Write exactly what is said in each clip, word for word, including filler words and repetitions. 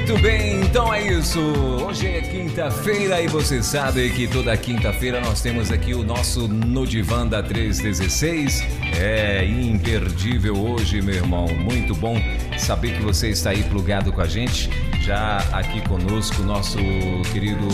Muito bem, então é isso. Hoje é quinta-feira e você sabe que toda quinta-feira nós temos aqui o nosso No Divã da três dezesseis. É imperdível hoje, meu irmão. Muito bom saber que você está aí plugado com a gente. Já aqui conosco, nosso querido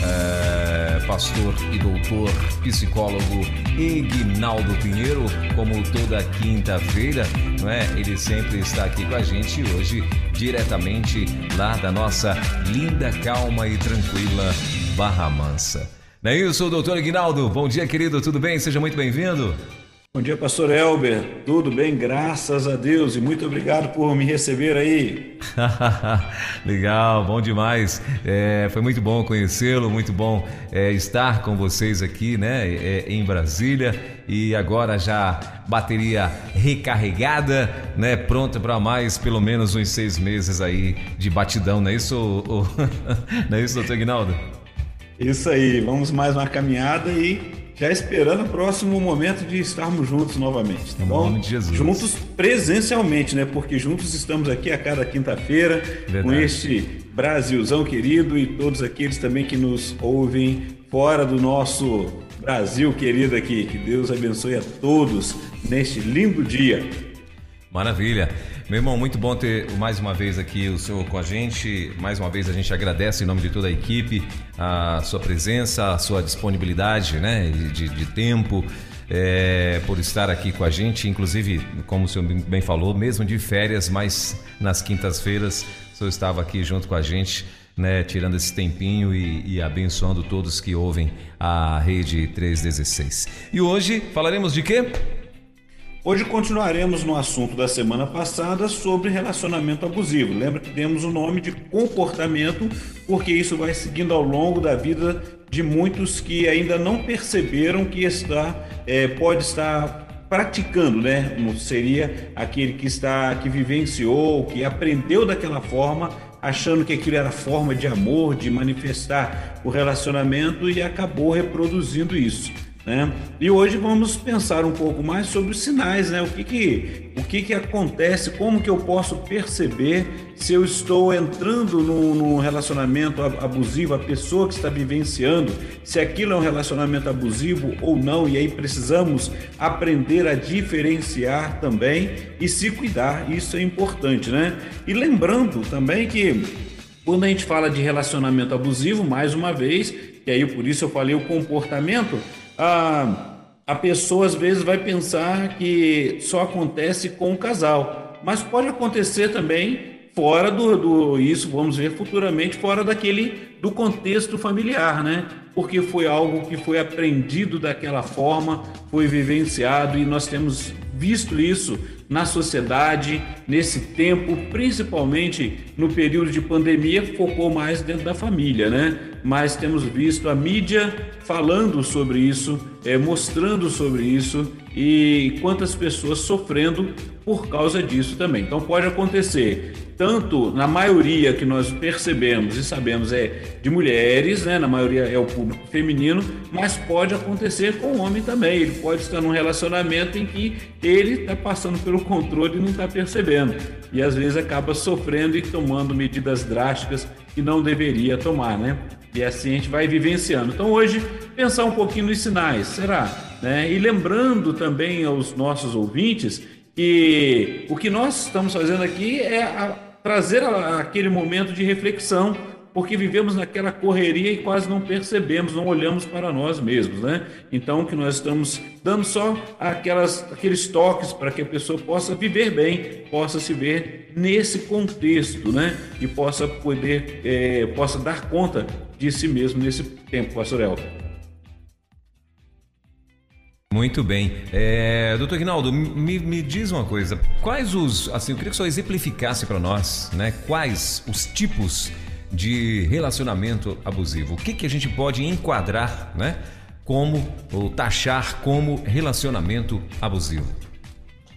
uh, pastor e doutor, psicólogo Egnaldo Pinheiro, como toda quinta-feira, não é? Ele sempre está aqui com a gente hoje, diretamente lá da nossa linda, calma e tranquila Barra Mansa. Não é isso, doutor Egnaldo? Bom dia, querido, tudo bem? Seja muito bem-vindo. Bom dia, pastor Elber. Tudo bem, graças a Deus, e muito obrigado por me receber aí. Legal, bom demais. É, foi muito bom conhecê-lo, muito bom é, estar com vocês aqui, né, é, em Brasília. E agora já bateria recarregada, né, pronta para mais pelo menos uns seis meses aí de batidão, não é isso, o, o... não é isso, doutor Egnaldo? Isso aí, vamos mais uma caminhada e já esperando o próximo momento de estarmos juntos novamente, tá bom? Em nome de Jesus. Juntos presencialmente, né? Porque juntos estamos aqui a cada quinta-feira com este Brasilzão querido e todos aqueles também que nos ouvem fora do nosso Brasil querido aqui. Que Deus abençoe a todos neste lindo dia. Maravilha. Meu irmão, muito bom ter mais uma vez aqui o senhor com a gente. Mais uma vez a gente agradece em nome de toda a equipe a sua presença, a sua disponibilidade, né, de, de tempo, é, por estar aqui com a gente. Inclusive, como o senhor bem falou, mesmo de férias, mas nas quintas-feiras o senhor estava aqui junto com a gente, né, tirando esse tempinho e, e abençoando todos que ouvem a Rede três dezesseis. E hoje falaremos de quê? Hoje continuaremos no assunto da semana passada sobre relacionamento abusivo. Lembra que demos o nome de comportamento, porque isso vai seguindo ao longo da vida de muitos que ainda não perceberam que está, é, pode estar praticando, né? Seria aquele que está, que vivenciou, que aprendeu daquela forma, achando que aquilo era forma de amor, de manifestar o relacionamento e acabou reproduzindo isso, né? E hoje vamos pensar um pouco mais sobre os sinais, né? O que que, o que que acontece, como que eu posso perceber se eu estou entrando num, num relacionamento abusivo, a pessoa que está vivenciando, se aquilo é um relacionamento abusivo ou não, e aí precisamos aprender a diferenciar também e se cuidar, isso é importante, né? E lembrando também que quando a gente fala de relacionamento abusivo, mais uma vez, e aí por isso eu falei o comportamento, a, a pessoa às vezes vai pensar que só acontece com o casal, mas pode acontecer também fora do, do isso, vamos ver futuramente, fora daquele do contexto familiar, né? Porque foi algo que foi aprendido daquela forma, foi vivenciado e nós temos visto isso na sociedade, nesse tempo, principalmente no período de pandemia, focou mais dentro da família, né? Mas temos visto a mídia falando sobre isso, é, mostrando sobre isso e quantas pessoas sofrendo por causa disso também. Então pode acontecer, tanto na maioria que nós percebemos e sabemos é de mulheres, né? Na maioria é o público feminino, mas pode acontecer com o homem também. Ele pode estar num relacionamento em que ele está passando pelo controle e não está percebendo. E às vezes acaba sofrendo e tomando medidas drásticas que não deveria tomar, né? E assim a gente vai vivenciando. Então hoje, pensar um pouquinho nos sinais, será? Né? E lembrando também aos nossos ouvintes que o que nós estamos fazendo aqui é a, trazer a, aquele momento de reflexão, porque vivemos naquela correria e quase não percebemos, não olhamos para nós mesmos, né? Então, que nós estamos dando só aquelas, aqueles toques para que a pessoa possa viver bem, possa se ver nesse contexto, né? E possa poder, é, possa dar conta de si mesmo nesse tempo, pastor Elber. Muito bem. É, doutor Egnaldo, me, me diz uma coisa. Quais os... Assim, eu queria que o senhor exemplificasse para nós, né? Quais os tipos de relacionamento abusivo? O que, que a gente pode enquadrar, né? Como, ou taxar como relacionamento abusivo?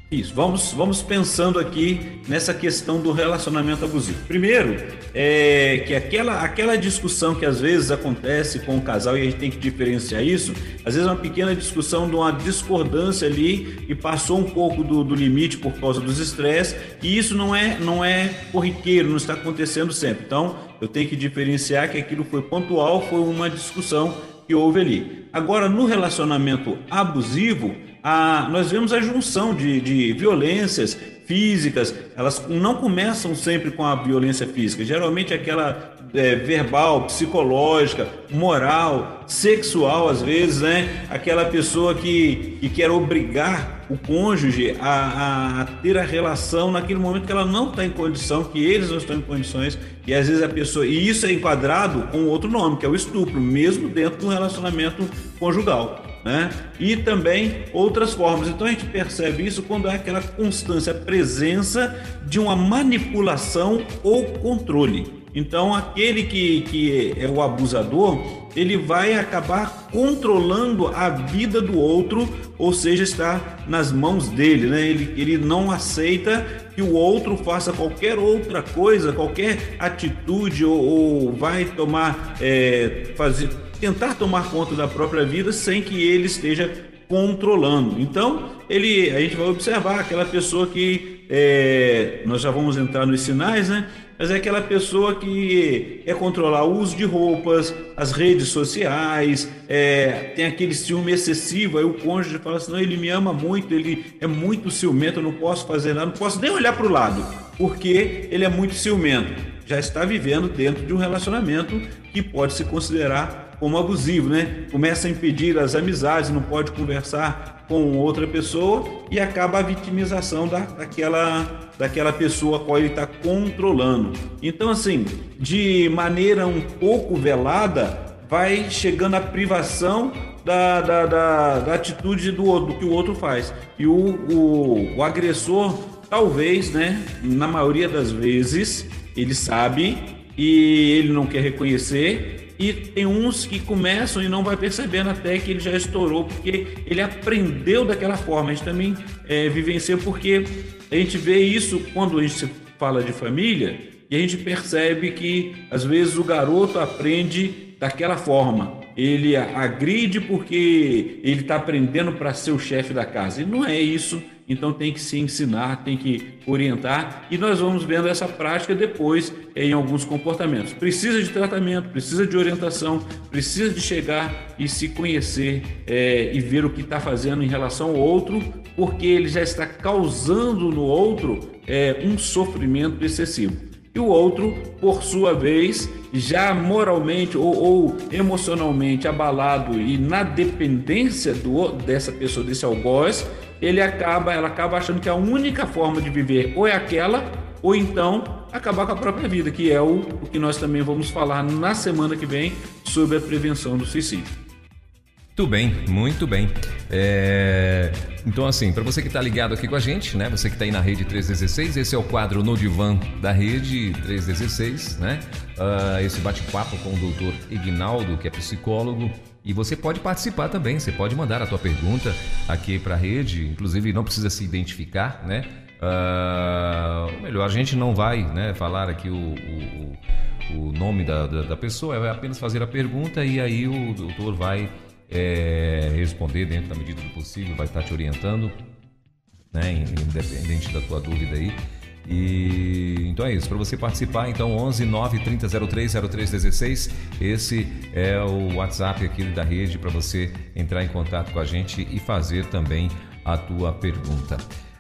Isso, vamos, vamos pensando aqui nessa questão do relacionamento abusivo. Primeiro, é que aquela, aquela discussão que às vezes acontece com o casal, e a gente tem que diferenciar isso, às vezes é uma pequena discussão de uma discordância ali e passou um pouco do, do limite por causa dos estresses, e isso não é, não é corriqueiro, não está acontecendo sempre. Então, eu tenho que diferenciar que aquilo foi pontual, foi uma discussão que houve ali. Agora, no relacionamento abusivo, A, nós vemos a junção de, de violências físicas. Elas não começam sempre com a violência física, geralmente aquela é, verbal, psicológica, moral, sexual às vezes, né? Aquela pessoa que, que quer obrigar o cônjuge a, a ter a relação naquele momento que ela não está em condição, que eles não estão em condições, e às vezes a pessoa, e isso é enquadrado com outro nome, que é o estupro, mesmo dentro do relacionamento conjugal, né? E também outras formas. Então a gente percebe isso quando há aquela constância, a presença de uma manipulação ou controle. Então aquele que, que é o abusador, ele vai acabar controlando a vida do outro, ou seja, está nas mãos dele, né? Ele, ele não aceita que o outro faça qualquer outra coisa, qualquer atitude, ou, ou vai tomar, é, fazer... tentar tomar conta da própria vida sem que ele esteja controlando. Então, ele, a gente vai observar aquela pessoa que, é, nós já vamos entrar nos sinais, né? Mas é aquela pessoa que é controlar o uso de roupas, as redes sociais, é, tem aquele ciúme excessivo, aí o cônjuge fala assim, não, ele me ama muito, ele é muito ciumento, eu não posso fazer nada, não posso nem olhar para o lado, porque ele é muito ciumento. Já está vivendo dentro de um relacionamento que pode se considerar como abusivo, né? Começa a impedir as amizades, não pode conversar com outra pessoa e acaba a vitimização da, daquela, daquela pessoa a qual ele está controlando. Então, assim, de maneira um pouco velada, vai chegando a privação da, da, da, da atitude do outro, do que o outro faz. E o, o, o agressor, talvez, né? Na maioria das vezes, ele sabe e ele não quer reconhecer. E tem uns que começam e não vai percebendo até que ele já estourou, porque ele aprendeu daquela forma. A gente também é, vivencia, porque a gente vê isso quando a gente fala de família, e a gente percebe que às vezes o garoto aprende daquela forma. Ele agride porque ele está aprendendo para ser o chefe da casa, e não é isso. Então tem que se ensinar, tem que orientar, e nós vamos vendo essa prática depois em alguns comportamentos. Precisa de tratamento, precisa de orientação, precisa de chegar e se conhecer é, e ver o que está fazendo em relação ao outro, porque ele já está causando no outro é, um sofrimento excessivo. E o outro, por sua vez, já moralmente ou, ou emocionalmente abalado e na dependência do, dessa pessoa, desse algoz, ele acaba, ela acaba achando que a única forma de viver ou é aquela, ou então acabar com a própria vida, que é o, o que nós também vamos falar na semana que vem sobre a prevenção do suicídio. Muito bem, muito bem. É... Então, assim, para você que está ligado aqui com a gente, né? Você que está aí na Rede trezentos e dezesseis, esse é o quadro No Divã da Rede trezentos e dezesseis, né? Uh, esse bate-papo com o doutor Egnaldo, que é psicólogo. E você pode participar também, você pode mandar a tua pergunta aqui para a rede, inclusive não precisa se identificar, né? Uh, melhor, a gente não vai, né, falar aqui o, o, o nome da, da, da pessoa, vai apenas fazer a pergunta e aí o doutor vai... É, responder dentro da medida do possível, vai estar te orientando, né, independente da tua dúvida aí. E então é isso, para você participar, então onze nove trinta zero três zero três dezesseis, esse é o WhatsApp aqui da rede para você entrar em contato com a gente e fazer também a tua pergunta.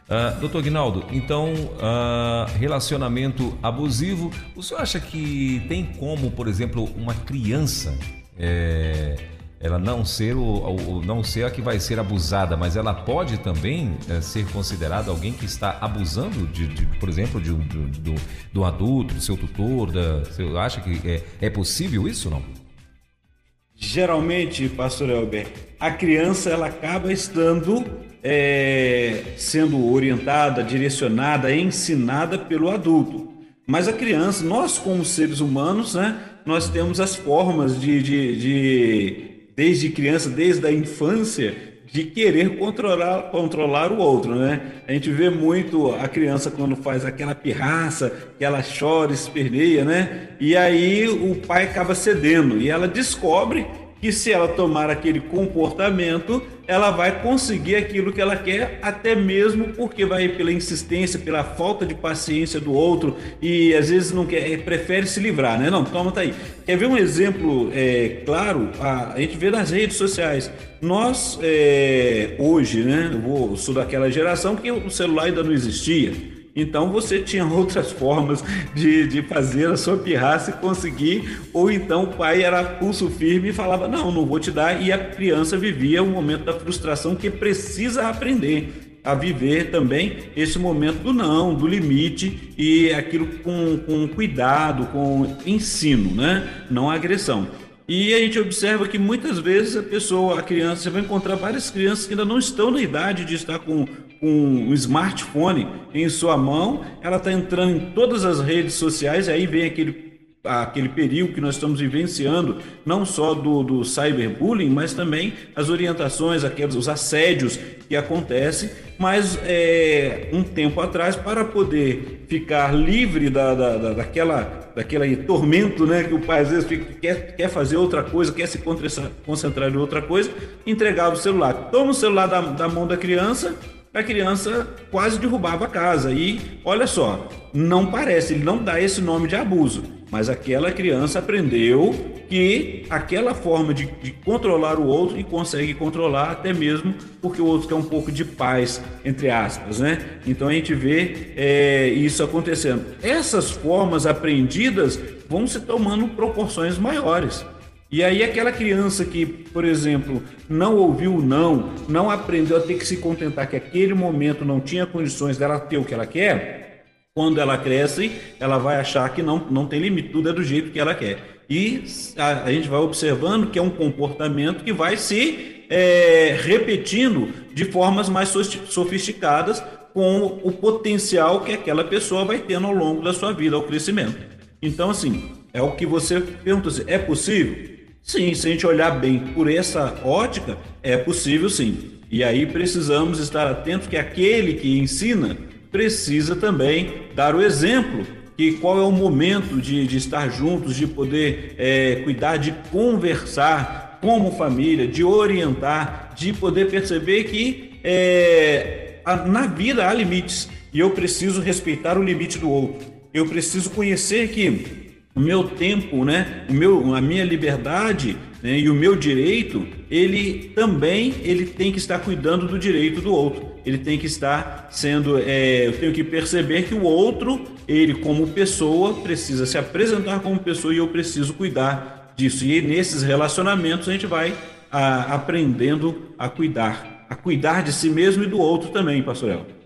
Uh, doutor Egnaldo, então uh, relacionamento abusivo, o senhor acha que tem como, por exemplo, uma criança é... ela não ser, o, o, não ser a que vai ser abusada, mas ela pode também é, ser considerada alguém que está abusando, de, de, por exemplo, de, de, do, do adulto, do seu tutor? Da, você acha que é, é possível isso ou não? Geralmente, pastor Elber, a criança ela acaba estando é, sendo orientada, direcionada, ensinada pelo adulto. Mas a criança, nós como seres humanos, né, nós temos as formas de... de, de... desde criança, desde a infância, de querer controlar, controlar o outro, né? A gente vê muito a criança quando faz aquela pirraça, que ela chora, esperneia, né? E aí o pai acaba cedendo e ela descobre que se ela tomar aquele comportamento, ela vai conseguir aquilo que ela quer, até mesmo porque vai pela insistência, pela falta de paciência do outro e às vezes não quer, prefere se livrar, né? Não, toma, tá aí. Quer ver um exemplo é, claro? A, a gente vê nas redes sociais. Nós, é, hoje, né? Eu vou, sou daquela geração que o celular ainda não existia. Então você tinha outras formas de, de fazer a sua pirraça e conseguir, ou então o pai era pulso firme e falava, não, não vou te dar, e a criança vivia o momento da frustração que precisa aprender a viver também esse momento do não, do limite, e aquilo com, com cuidado, com ensino, né? Não agressão. E a gente observa que muitas vezes a pessoa, a criança, você vai encontrar várias crianças que ainda não estão na idade de estar com, com um smartphone em sua mão, ela está entrando em todas as redes sociais, aí vem aquele, aquele período que nós estamos vivenciando, não só do, do cyberbullying, mas também as orientações, aqueles, os assédios que acontecem, mas é, um tempo atrás, para poder ficar livre da, da, da, daquela, daquele tormento, né, que o pai às vezes fica, quer, quer fazer outra coisa, quer se concentrar em outra coisa, entregava o celular. Toma o celular da, da mão da criança, a criança quase derrubava a casa. E olha só, não parece, ele não dá esse nome de abuso, mas aquela criança aprendeu que aquela forma de, de controlar o outro, e consegue controlar até mesmo porque o outro quer um pouco de paz, entre aspas, né? Então a gente vê é, isso acontecendo. Essas formas aprendidas vão se tomando proporções maiores. E aí aquela criança que, por exemplo, não ouviu não, não aprendeu a ter que se contentar que aquele momento não tinha condições dela ter o que ela quer, quando ela cresce, ela vai achar que não, não tem limite, tudo é do jeito que ela quer. E a, a gente vai observando que é um comportamento que vai se é, repetindo de formas mais sofisticadas, com o potencial que aquela pessoa vai tendo ao longo da sua vida, ao crescimento. Então, assim, é o que você pergunta, assim, é possível? Sim, se a gente olhar bem por essa ótica, é possível sim. E aí precisamos estar atentos que aquele que ensina precisa também dar o exemplo, que qual é o momento de, de estar juntos, de poder é, cuidar, de conversar como família, de orientar, de poder perceber que é, a, na vida há limites e eu preciso respeitar o limite do outro. Eu preciso conhecer que o meu tempo, né? o meu, a minha liberdade, né? E o meu direito, ele também ele tem que estar cuidando do direito do outro. Ele tem que estar sendo... É, eu tenho que perceber que o outro, ele como pessoa, precisa se apresentar como pessoa e eu preciso cuidar disso. E nesses relacionamentos a gente vai a, aprendendo a cuidar. A cuidar de si mesmo e do outro também, pastor Elton.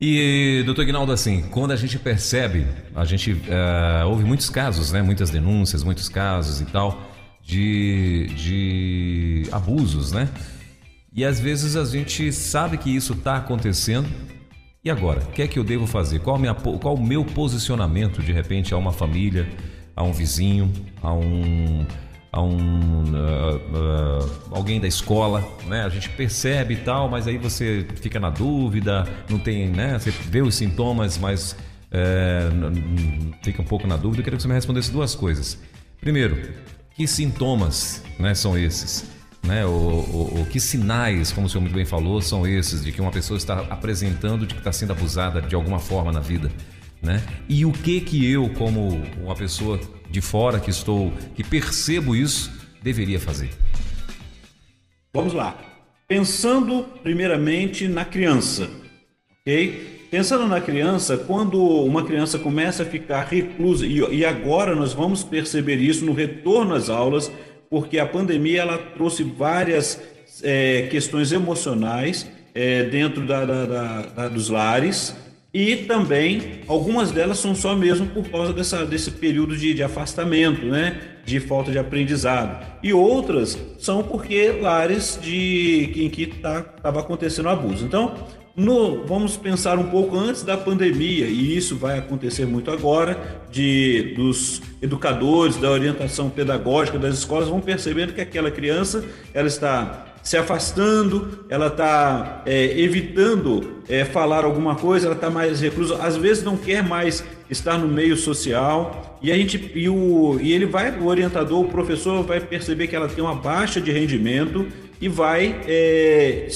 E, doutor Egnaldo, assim, quando a gente percebe, a gente uh, houve muitos casos, né, muitas denúncias, muitos casos e tal, de, de abusos, né? E às vezes a gente sabe que isso está acontecendo, e agora? O que é que eu devo fazer? Qual, minha, qual o meu posicionamento, de repente, a uma família, a um vizinho, a um... A um uh, uh, alguém da escola, né? A gente percebe e tal, mas aí você fica na dúvida, não tem, né? Você vê os sintomas, mas uh, fica um pouco na dúvida. Eu queria que você me respondesse duas coisas. Primeiro, que sintomas, né, são esses? Né? O, o, o, que sinais, como o senhor muito bem falou, são esses de que uma pessoa está apresentando de que está sendo abusada de alguma forma na vida? Né? E o que que eu, como uma pessoa de fora que estou, que percebo isso, deveria fazer? Vamos lá. Pensando primeiramente na criança, ok? Pensando na criança, quando uma criança começa a ficar reclusa, e, e agora nós vamos perceber isso no retorno às aulas, porque a pandemia ela trouxe várias é, questões emocionais é, dentro da, da, da, da, dos lares. E também, algumas delas são só mesmo por causa dessa, desse período de, de afastamento, né? De falta de aprendizado. E outras são porque lares de, em que tá, tava acontecendo abuso. Então, no, vamos pensar um pouco antes da pandemia, e isso vai acontecer muito agora, de, dos educadores, da orientação pedagógica das escolas, vão percebendo que aquela criança ela está se afastando, ela está é, evitando é, falar alguma coisa, ela está mais reclusa, às vezes não quer mais estar no meio social, e a gente e o e ele vai, o orientador, o professor vai perceber que ela tem uma baixa de rendimento e vai é,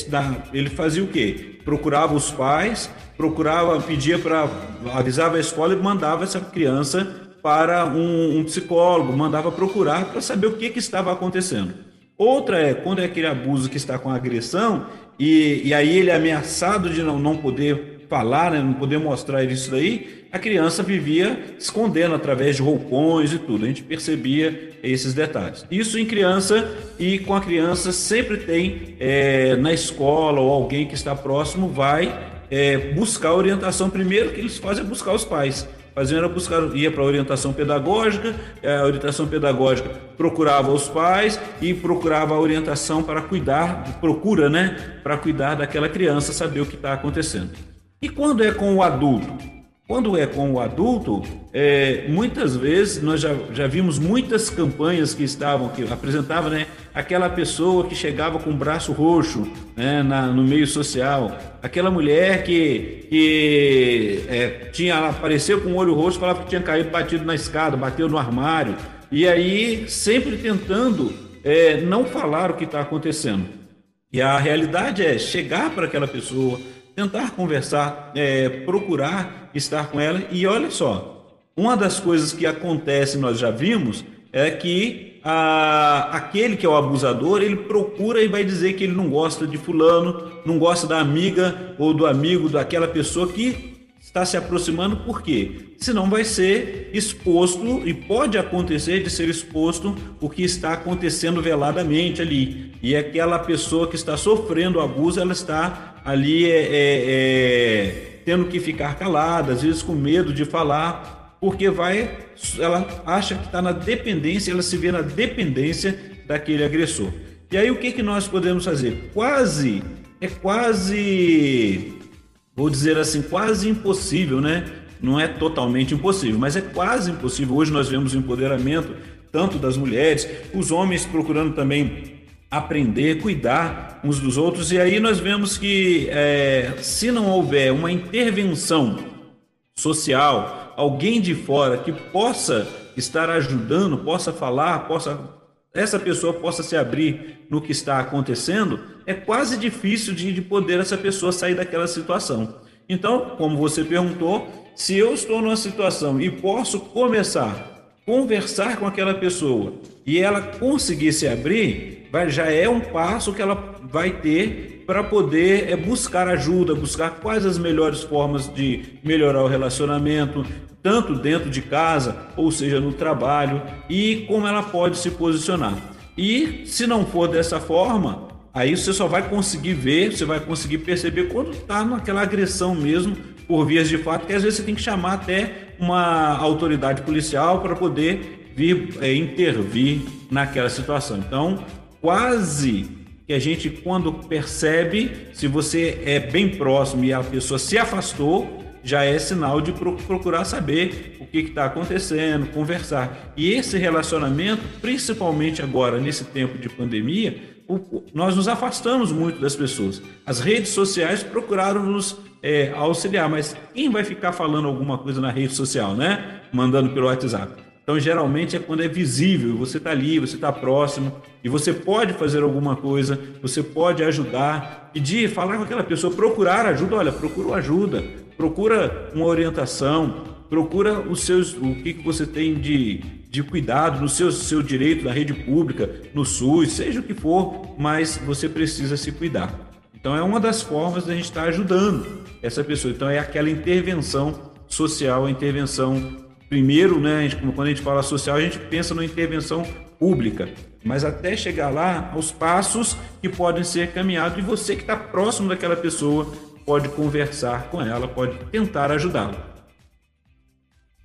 ele fazia o quê? Procurava os pais, procurava, pedia para avisava a escola e mandava essa criança para um, um psicólogo, mandava procurar para saber o que, que estava acontecendo. Outra é quando é aquele abuso que está com agressão e, e aí ele é ameaçado de não, não poder falar, né, não poder mostrar isso daí, a criança vivia escondendo através de roupões e tudo. A gente percebia esses detalhes. Isso em criança, e com a criança sempre tem é, na escola ou alguém que está próximo vai é, buscar orientação. Primeiro que eles fazem é buscar os pais. Faziam era buscar, ia para a orientação pedagógica, a orientação pedagógica procurava os pais e procurava a orientação para cuidar, procura, né, para cuidar daquela criança, saber o que está acontecendo. E quando é com o adulto? Quando é com o adulto, é, muitas vezes nós já, já vimos muitas campanhas que estavam, que apresentavam, né, aquela pessoa que chegava com o braço roxo, né, na, no meio social, aquela mulher que, que é, tinha, ela apareceu com o olho roxo, falava que tinha caído, batido na escada, bateu no armário, e aí sempre tentando é, não falar o que está acontecendo. E a realidade é chegar para aquela pessoa, tentar conversar, é, procurar estar com ela. E olha só, uma das coisas que acontece, nós já vimos, é que a, aquele que é o abusador, ele procura e vai dizer que ele não gosta de fulano, não gosta da amiga ou do amigo daquela pessoa que está se aproximando. Por quê? Senão vai ser exposto, e pode acontecer de ser exposto o que está acontecendo veladamente ali. E aquela pessoa que está sofrendo abuso, ela está ali é, é, é, tendo que ficar calada, às vezes com medo de falar, porque vai, ela acha que está na dependência, ela se vê na dependência daquele agressor. E aí o que, que nós podemos fazer? Quase, é quase... vou dizer assim, quase impossível, né? Não é totalmente impossível, mas é quase impossível. Hoje nós vemos o empoderamento tanto das mulheres, os homens procurando também aprender, cuidar uns dos outros. E aí nós vemos que é, se não houver uma intervenção social, alguém de fora que possa estar ajudando, possa falar, possa essa pessoa possa se abrir no que está acontecendo, é quase difícil de, de poder essa pessoa sair daquela situação. Então, como você perguntou, se eu estou numa situação e posso começar a conversar com aquela pessoa e ela conseguir se abrir, vai, já é um passo que ela vai ter para poder é, buscar ajuda, buscar quais as melhores formas de melhorar o relacionamento, tanto dentro de casa, ou seja, no trabalho, e como ela pode se posicionar. E se não for dessa forma, aí você só vai conseguir ver, você vai conseguir perceber quando está naquela agressão mesmo, por vias de fato, que às vezes você tem que chamar até uma autoridade policial para poder vir é, intervir naquela situação. Então, quase que a gente, quando percebe, se você é bem próximo e a pessoa se afastou, já é sinal de procurar saber o que está acontecendo, conversar. E esse relacionamento, principalmente agora, nesse tempo de pandemia, nós nos afastamos muito das pessoas. As redes sociais procuraram nos é, auxiliar, mas quem vai ficar falando alguma coisa na rede social, né? Mandando pelo WhatsApp. Então, geralmente, é quando é visível, você está ali, você está próximo, e você pode fazer alguma coisa, você pode ajudar, pedir, falar com aquela pessoa, procurar ajuda. Olha, procura ajuda, procura uma orientação, procura os seus, o que, que você tem de, de cuidado, no seu, seu direito na rede pública, no SUS, seja o que for, mas você precisa se cuidar. Então, é uma das formas da gente estar ajudando essa pessoa. Então, é aquela intervenção social, a intervenção primeiro, né, a gente, quando a gente fala social, a gente pensa na intervenção pública, mas até chegar lá, aos passos que podem ser caminhados, e você que está próximo daquela pessoa pode conversar com ela, pode tentar ajudá-la.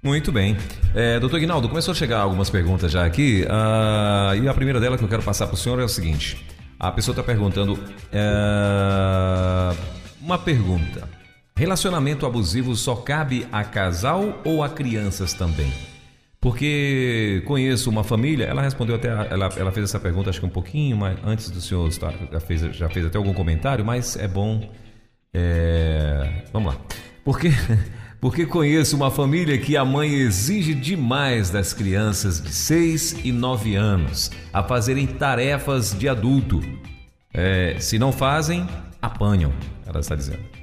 Muito bem. É, doutor Egnaldo, começou a chegar algumas perguntas já aqui, uh, e a primeira dela que eu quero passar para o senhor é o seguinte, a pessoa está perguntando uh, uma pergunta: relacionamento abusivo só cabe a casal ou a crianças também? Porque conheço uma família, ela respondeu até, ela, ela fez essa pergunta acho que um pouquinho mais antes do senhor, já fez, já fez até algum comentário, mas é bom, é, vamos lá, porque, porque conheço uma família que a mãe exige demais das crianças de seis e nove anos a fazerem tarefas de adulto, é, se não fazem, apanham, ela está dizendo.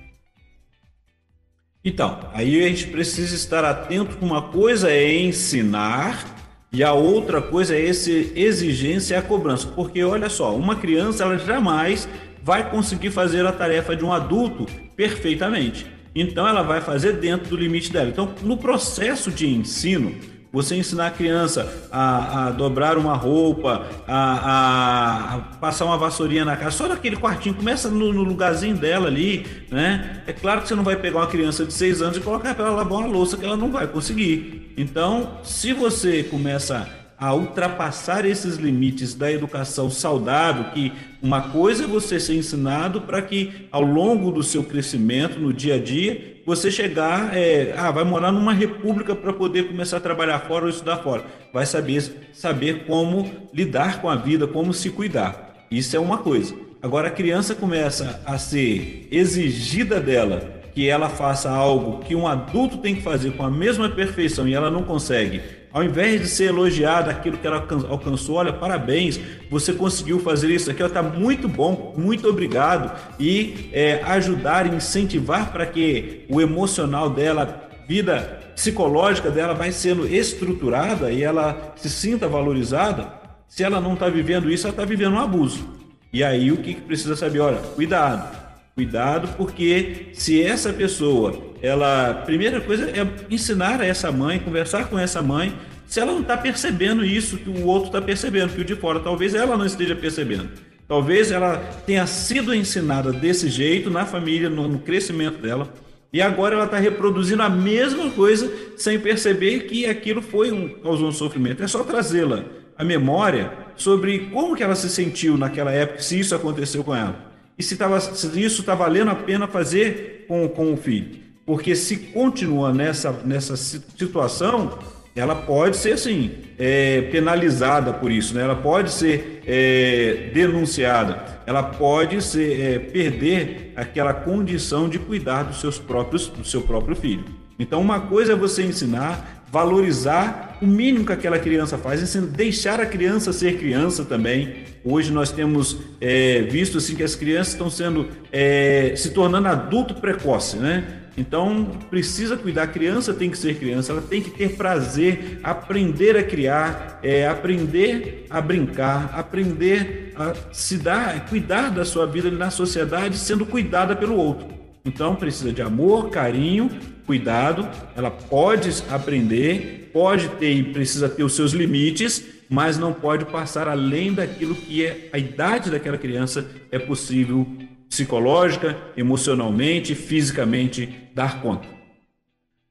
Então, aí a gente precisa estar atento que uma coisa é ensinar e a outra coisa é essa exigência e a cobrança. Porque, olha só, uma criança ela jamais vai conseguir fazer a tarefa de um adulto perfeitamente. Então, ela vai fazer dentro do limite dela. Então, no processo de ensino, você ensinar a criança a, a dobrar uma roupa, a, a passar uma vassourinha na casa, só naquele quartinho, começa no, no lugarzinho dela ali, né? É claro que você não vai pegar uma criança de seis anos e colocar para ela lavar uma louça, que ela não vai conseguir. Então, se você começa a ultrapassar esses limites da educação saudável, que uma coisa é você ser ensinado para que ao longo do seu crescimento, no dia a dia, você chegar, é, ah, vai morar numa república para poder começar a trabalhar fora ou estudar fora. Vai saber, saber como lidar com a vida, como se cuidar. Isso é uma coisa. Agora a criança começa a ser exigida dela que ela faça algo que um adulto tem que fazer com a mesma perfeição e ela não consegue. Ao invés de ser elogiada aquilo que ela alcançou, olha, parabéns, você conseguiu fazer isso aqui, está muito bom, muito obrigado. E é, ajudar, incentivar para que o emocional dela, a vida psicológica dela vai sendo estruturada e ela se sinta valorizada. Se ela não está vivendo isso, ela está vivendo um abuso. E aí o que, que precisa saber? Olha, cuidado. Cuidado, porque se essa pessoa, ela, primeira coisa é ensinar a essa mãe, conversar com essa mãe, se ela não está percebendo isso que o outro está percebendo, que o de fora, talvez ela não esteja percebendo. Talvez ela tenha sido ensinada desse jeito na família, no, no crescimento dela, e agora ela está reproduzindo a mesma coisa sem perceber que aquilo foi um, causou um sofrimento. É só trazê-la à memória sobre como que ela se sentiu naquela época, se isso aconteceu com ela. E se, tava, se isso está valendo a pena fazer com, com o filho. Porque se continua nessa, nessa situação, ela pode ser, sim, é, penalizada por isso, né? Ela pode ser é, denunciada, ela pode ser, é, perder aquela condição de cuidar dos seus próprios, do seu próprio filho. Então, uma coisa é você ensinar, valorizar o mínimo que aquela criança faz, ensinar, deixar a criança ser criança também. Hoje nós temos é, visto assim, que as crianças estão sendo, é, se tornando adulto precoce, né? Então, precisa cuidar, a criança tem que ser criança, ela tem que ter prazer, aprender a criar, é, aprender a brincar, aprender a se dar, cuidar da sua vida na sociedade, sendo cuidada pelo outro. Então, precisa de amor, carinho, cuidado, ela pode aprender, pode ter e precisa ter os seus limites, mas não pode passar além daquilo que é a idade daquela criança é possível psicológica, emocionalmente, fisicamente dar conta.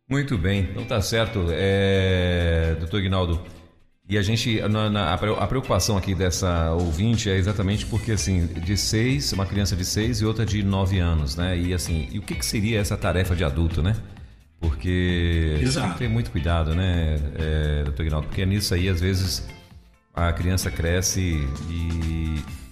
Muito bem, então tá certo, é, doutor Egnaldo. E a gente, na, na, a preocupação aqui dessa ouvinte é exatamente porque, assim, de seis, uma criança de seis e outra de nove anos, né? E assim, e o que, que seria essa tarefa de adulto, né? Porque tem que ter muito cuidado, né, é, doutor Egnaldo? Porque nisso aí, às vezes, a criança cresce e,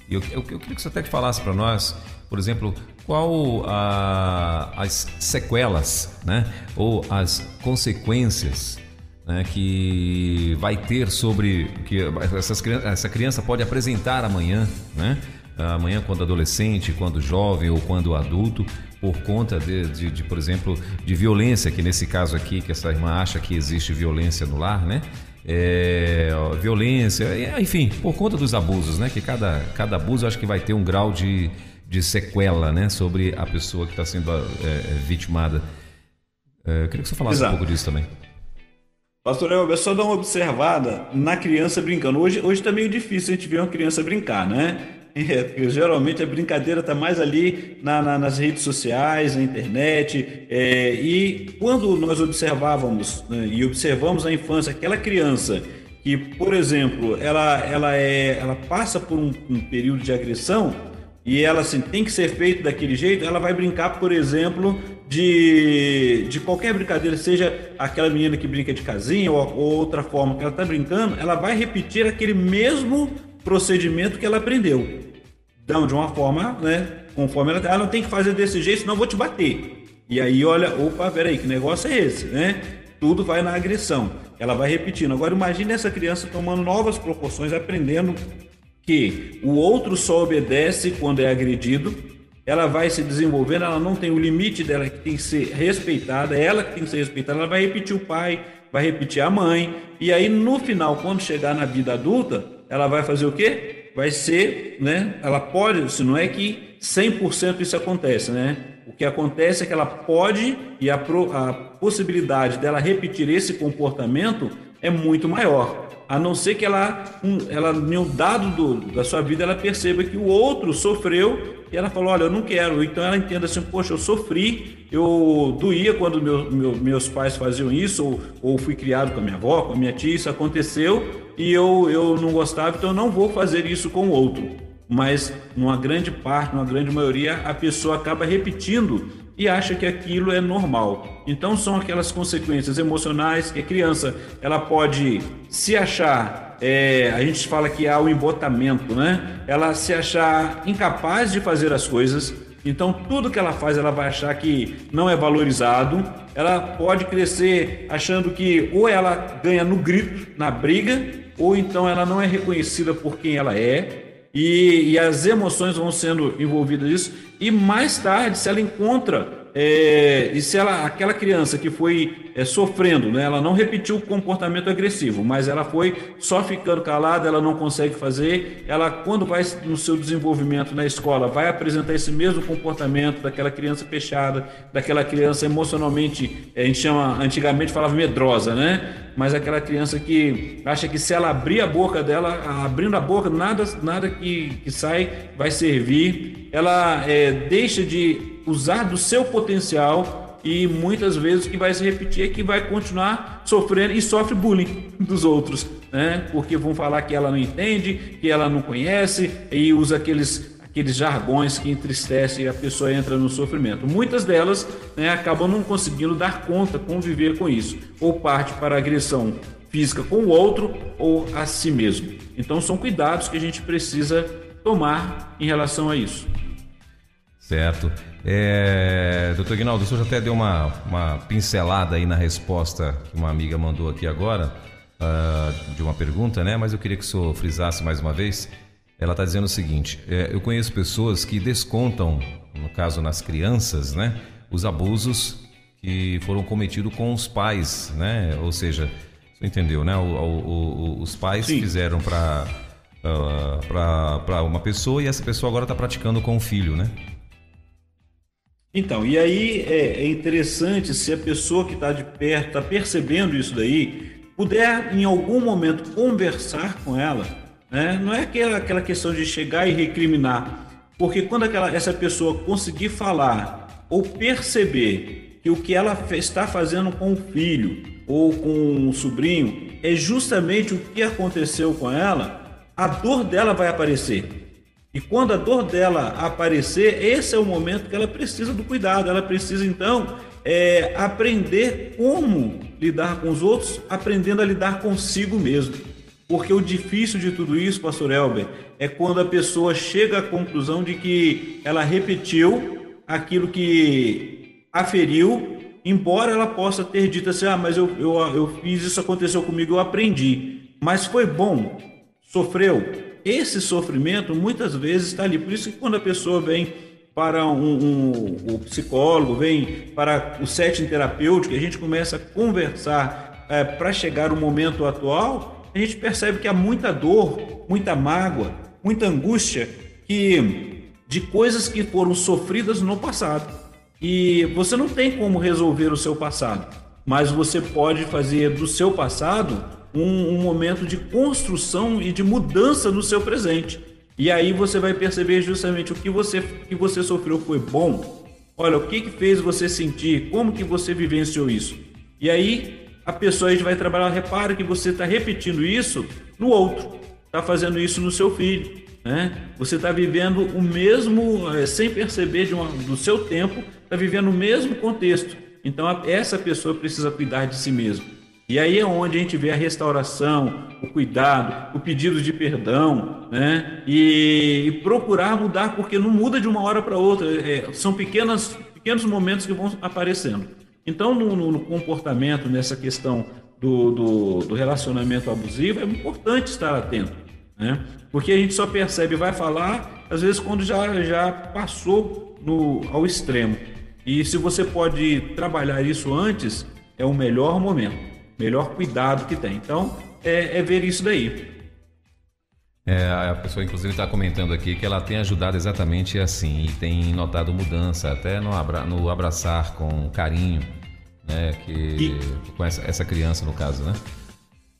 e eu, eu, eu queria que você até falasse para nós, por exemplo, qual a, as sequelas, né, ou as consequências, né, que vai ter sobre que essas, essa criança pode apresentar amanhã, né, amanhã quando adolescente, quando jovem ou quando adulto, por conta de, de, de, por exemplo, de violência, que nesse caso aqui, que essa irmã acha que existe violência no lar, né? É, violência, enfim, por conta dos abusos, né? Que cada, cada abuso acho que vai ter um grau de, de sequela, né? Sobre a pessoa que está sendo é, vitimada. É, eu queria que você falasse Exato. Um pouco disso também. Pastor Léo, é só dar uma observada na criança brincando. Hoje está meio difícil a gente ver uma criança brincar, né? É, geralmente a brincadeira está mais ali na, na, nas redes sociais, na internet, é, e quando nós observávamos, né, e observamos a infância, aquela criança que, por exemplo, ela, ela, é, ela passa por um, um período de agressão e ela assim, tem que ser feito daquele jeito, ela vai brincar, por exemplo, de, de qualquer brincadeira, seja aquela menina que brinca de casinha ou, ou outra forma que ela está brincando, ela vai repetir aquele mesmo procedimento que ela aprendeu. Então, de uma forma, né, conforme ela... Ah, não tem que fazer desse jeito, senão eu vou te bater. E aí, olha, opa, peraí, que negócio é esse, né? Tudo vai na agressão. Ela vai repetindo. Agora, imagine essa criança tomando novas proporções, aprendendo que o outro só obedece quando é agredido. Ela vai se desenvolvendo, ela não tem o limite dela, que tem que ser respeitada, ela que tem que ser respeitada, ela vai repetir o pai, vai repetir a mãe, e aí no final, quando chegar na vida adulta, ela vai fazer o quê? Vai ser, né? Ela pode, se não é que cem por cento isso acontece, né? O que acontece é que ela pode, e a, pro, a possibilidade dela repetir esse comportamento é muito maior. A não ser que ela, ela em um dado do, da sua vida, ela perceba que o outro sofreu e ela falou, olha, eu não quero. Então ela entenda assim, poxa, eu sofri, eu doía quando meu, meu, meus pais faziam isso, ou, ou fui criado com a minha avó, com a minha tia, isso aconteceu, e eu, eu não gostava, então eu não vou fazer isso com o outro. Mas, numa grande parte, numa grande maioria, a pessoa acaba repetindo e acha que aquilo é normal. Então são aquelas consequências emocionais que a criança, ela pode se achar, é, a gente fala que há o embotamento, né? Ela se achar incapaz de fazer as coisas, então tudo que ela faz ela vai achar que não é valorizado, ela pode crescer achando que ou ela ganha no grito, na briga, ou então ela não é reconhecida por quem ela é, E, e as emoções vão sendo envolvidas nisso, e mais tarde, se ela encontra, é, e se ela, aquela criança que foi é, sofrendo, né, ela não repetiu o comportamento agressivo, mas ela foi só ficando calada, ela não consegue fazer, ela quando vai no seu desenvolvimento na escola, vai apresentar esse mesmo comportamento daquela criança fechada, daquela criança emocionalmente, a gente chama, antigamente falava medrosa, né? Mas aquela criança que acha que se ela abrir a boca dela, abrindo a boca, nada, nada que, que sai vai servir. Ela é, deixa de usar do seu potencial e muitas vezes o que vai se repetir é que vai continuar sofrendo e sofre bullying dos outros, né? Porque vão falar que ela não entende, que ela não conhece e usa aqueles... aqueles jargões que entristecem e a pessoa entra no sofrimento. Muitas delas, né, acabam não conseguindo dar conta, conviver com isso, ou parte para a agressão física com o outro ou a si mesmo. Então são cuidados que a gente precisa tomar em relação a isso. Certo. É, doutor Egnaldo, o senhor até deu uma, uma pincelada aí na resposta que uma amiga mandou aqui agora, uh, de uma pergunta, né? Mas eu queria que o senhor frisasse mais uma vez. Ela está dizendo o seguinte, é, eu conheço pessoas que descontam, no caso nas crianças, né, os abusos que foram cometidos com os pais, né, ou seja, você entendeu, né, o, o, o, os pais Sim. fizeram para uh, para para uma pessoa e essa pessoa agora está praticando com o filho, né? Então, e aí é, é interessante se a pessoa que está de perto, está percebendo isso daí, puder em algum momento conversar com ela. É, não é aquela, aquela questão de chegar e recriminar, porque quando aquela, essa pessoa conseguir falar ou perceber que o que ela está fazendo com o filho ou com o sobrinho é justamente o que aconteceu com ela, a dor dela vai aparecer. E quando a dor dela aparecer, esse é o momento que ela precisa do cuidado, ela precisa então é, aprender como lidar com os outros, aprendendo a lidar consigo mesmo. Porque o difícil de tudo isso, pastor Elber, é quando a pessoa chega à conclusão de que ela repetiu aquilo que a feriu, embora ela possa ter dito assim, ah, mas eu, eu, eu fiz, isso aconteceu comigo, eu aprendi. Mas foi bom, sofreu. Esse sofrimento muitas vezes está ali. Por isso que quando a pessoa vem para um, um, o psicólogo, vem para o setting terapêutico, a gente começa a conversar é, para chegar ao momento atual... a gente percebe que há muita dor, muita mágoa, muita angústia que, de coisas que foram sofridas no passado. E você não tem como resolver o seu passado, mas você pode fazer do seu passado um, um momento de construção e de mudança no seu presente. E aí você vai perceber justamente o que você, que você sofreu foi bom. Olha, o que, que fez você sentir, como que você vivenciou isso. E aí... a pessoa a gente vai trabalhar, repara que você está repetindo isso no outro, está fazendo isso no seu filho, né? Você está vivendo o mesmo, é, sem perceber de uma, do seu tempo, está vivendo o mesmo contexto. Então, essa pessoa precisa cuidar de si mesma. E aí é onde a gente vê a restauração, o cuidado, o pedido de perdão, né? E, e procurar mudar, porque não muda de uma hora para outra. É, são pequenas, pequenos momentos que vão aparecendo. Então, no, no, no comportamento, nessa questão do, do, do relacionamento abusivo, é importante estar atento, né? Porque a gente só percebe, vai falar, às vezes, quando já, já passou no, ao extremo. E se você pode trabalhar isso antes, é o melhor momento, melhor cuidado que tem. Então, é, é ver isso daí. É, a pessoa, inclusive, está comentando aqui que ela tem ajudado exatamente assim e tem notado mudança, até no, abra, no abraçar com carinho, né, que, e... com essa, essa criança, no caso, né?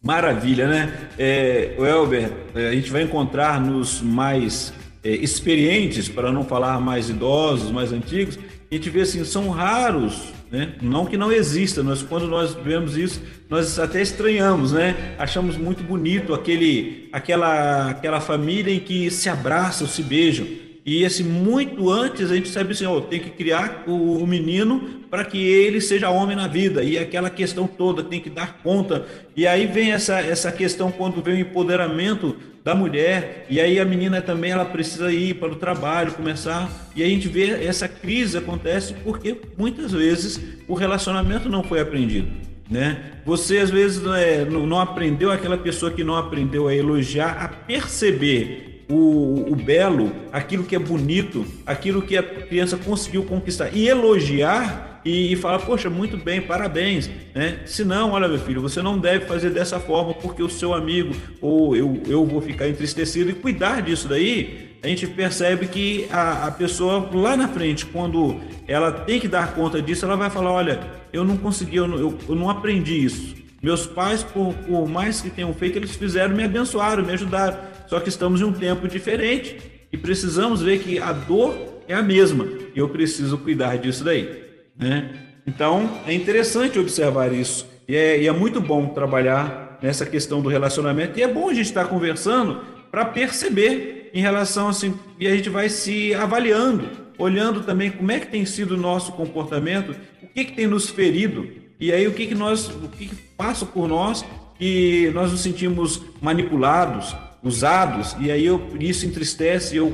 Maravilha, né? É, o Elber, a gente vai encontrar nos mais é, experientes, para não falar mais idosos, mais antigos, a gente vê assim, são raros, né? Não que não exista, nós, quando nós vemos isso, nós até estranhamos, né? Achamos muito bonito aquele, aquela, aquela família em que se abraçam, se beijam. E assim, muito antes a gente sabe assim, ó, tem que criar o, o menino para que ele seja homem na vida, e aquela questão toda, tem que dar conta. E aí vem essa, essa questão quando vem o empoderamento da mulher, e aí a menina também ela precisa ir para o trabalho, começar, e aí a gente vê essa crise acontece porque muitas vezes o relacionamento não foi aprendido, né? Você às vezes é, não, não aprendeu, aquela pessoa que não aprendeu a elogiar, a perceber O, o belo, aquilo que é bonito, aquilo que a criança conseguiu conquistar, e elogiar e, e falar, poxa, muito bem, parabéns, né? Se não, olha meu filho, você não deve fazer dessa forma porque o seu amigo, ou eu, eu vou ficar entristecido, e cuidar disso daí, a gente percebe que a, a pessoa lá na frente, quando ela tem que dar conta disso, ela vai falar, olha, eu não consegui, eu não, eu, eu não aprendi isso, meus pais, por, por mais que tenham feito, eles fizeram, me abençoaram, me ajudaram. Só que estamos em um tempo diferente e precisamos ver que a dor é a mesma. Eu preciso cuidar disso daí, né? Então, é interessante observar isso. E é, e é muito bom trabalhar nessa questão do relacionamento. E é bom a gente estar conversando para perceber em relação assim... E a gente vai se avaliando, olhando também como é que tem sido o nosso comportamento, o que, que tem nos ferido, e aí o que, que, nós, o que, que passa por nós que nós nos sentimos manipulados, usados, e aí eu, isso entristece, e eu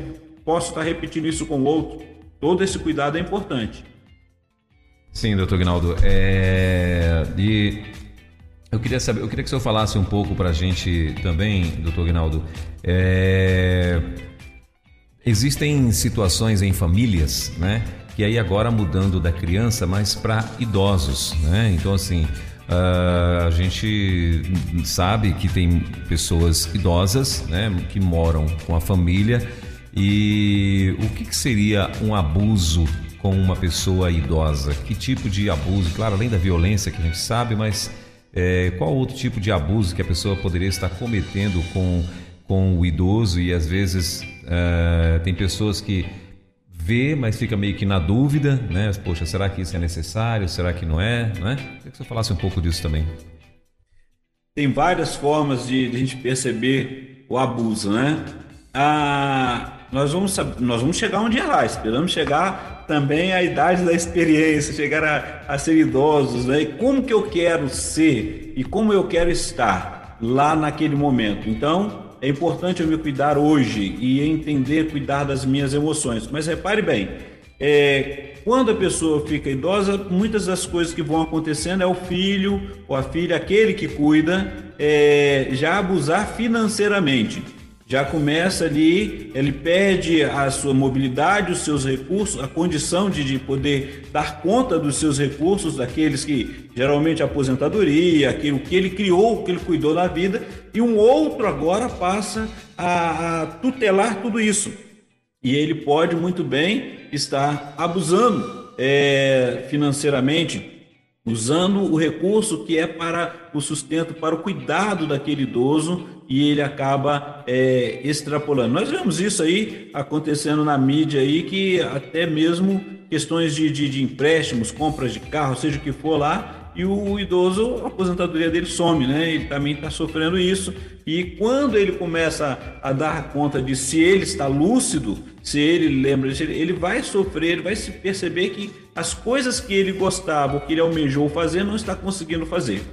posso estar repetindo isso com o outro. Todo esse cuidado é importante. Sim, doutor Egnaldo. É... E eu queria saber, eu queria que o senhor falasse um pouco para a gente também, doutor Egnaldo. É... Existem situações em famílias, né? Que aí agora mudando da criança, mas para idosos, né? Então assim. Uh, a gente sabe que tem pessoas idosas, né, que moram com a família, e o que, que seria um abuso com uma pessoa idosa? Que tipo de abuso? Claro, além da violência que a gente sabe, mas é, qual outro tipo de abuso que a pessoa poderia estar cometendo com, com o idoso? E às vezes uh, tem pessoas que vê, mas fica meio que na dúvida, né? Poxa, será que isso é necessário? Será que não é? Né? Queria que você falasse um pouco disso também. Tem várias formas de, de a gente perceber o abuso, né? Ah, nós, vamos, nós vamos chegar um dia lá, esperamos chegar também à idade da experiência, chegar a, a ser idosos, né? E como que eu quero ser e como eu quero estar lá naquele momento? Então, é importante eu me cuidar hoje e entender, cuidar das minhas emoções. Mas repare bem, é, quando a pessoa fica idosa, muitas das coisas que vão acontecendo é o filho ou a filha, aquele que cuida, é, já abusar financeiramente. Já começa ali, ele perde a sua mobilidade, os seus recursos, a condição de, de poder dar conta dos seus recursos, daqueles que geralmente a aposentadoria, aquilo que ele criou, que ele cuidou da vida, e um outro agora passa a, a tutelar tudo isso. E ele pode muito bem estar abusando é, financeiramente, usando o recurso que é para o sustento, para o cuidado daquele idoso, e ele acaba é, extrapolando. Nós vemos isso aí acontecendo na mídia aí, que até mesmo questões de, de, de empréstimos, compras de carro, seja o que for lá, e o idoso, a aposentadoria dele some, né? Ele também está sofrendo isso. E quando ele começa a dar conta de se ele está lúcido, se ele lembra, ele vai sofrer, ele vai se perceber que as coisas que ele gostava, que ele almejou fazer, não está conseguindo fazer.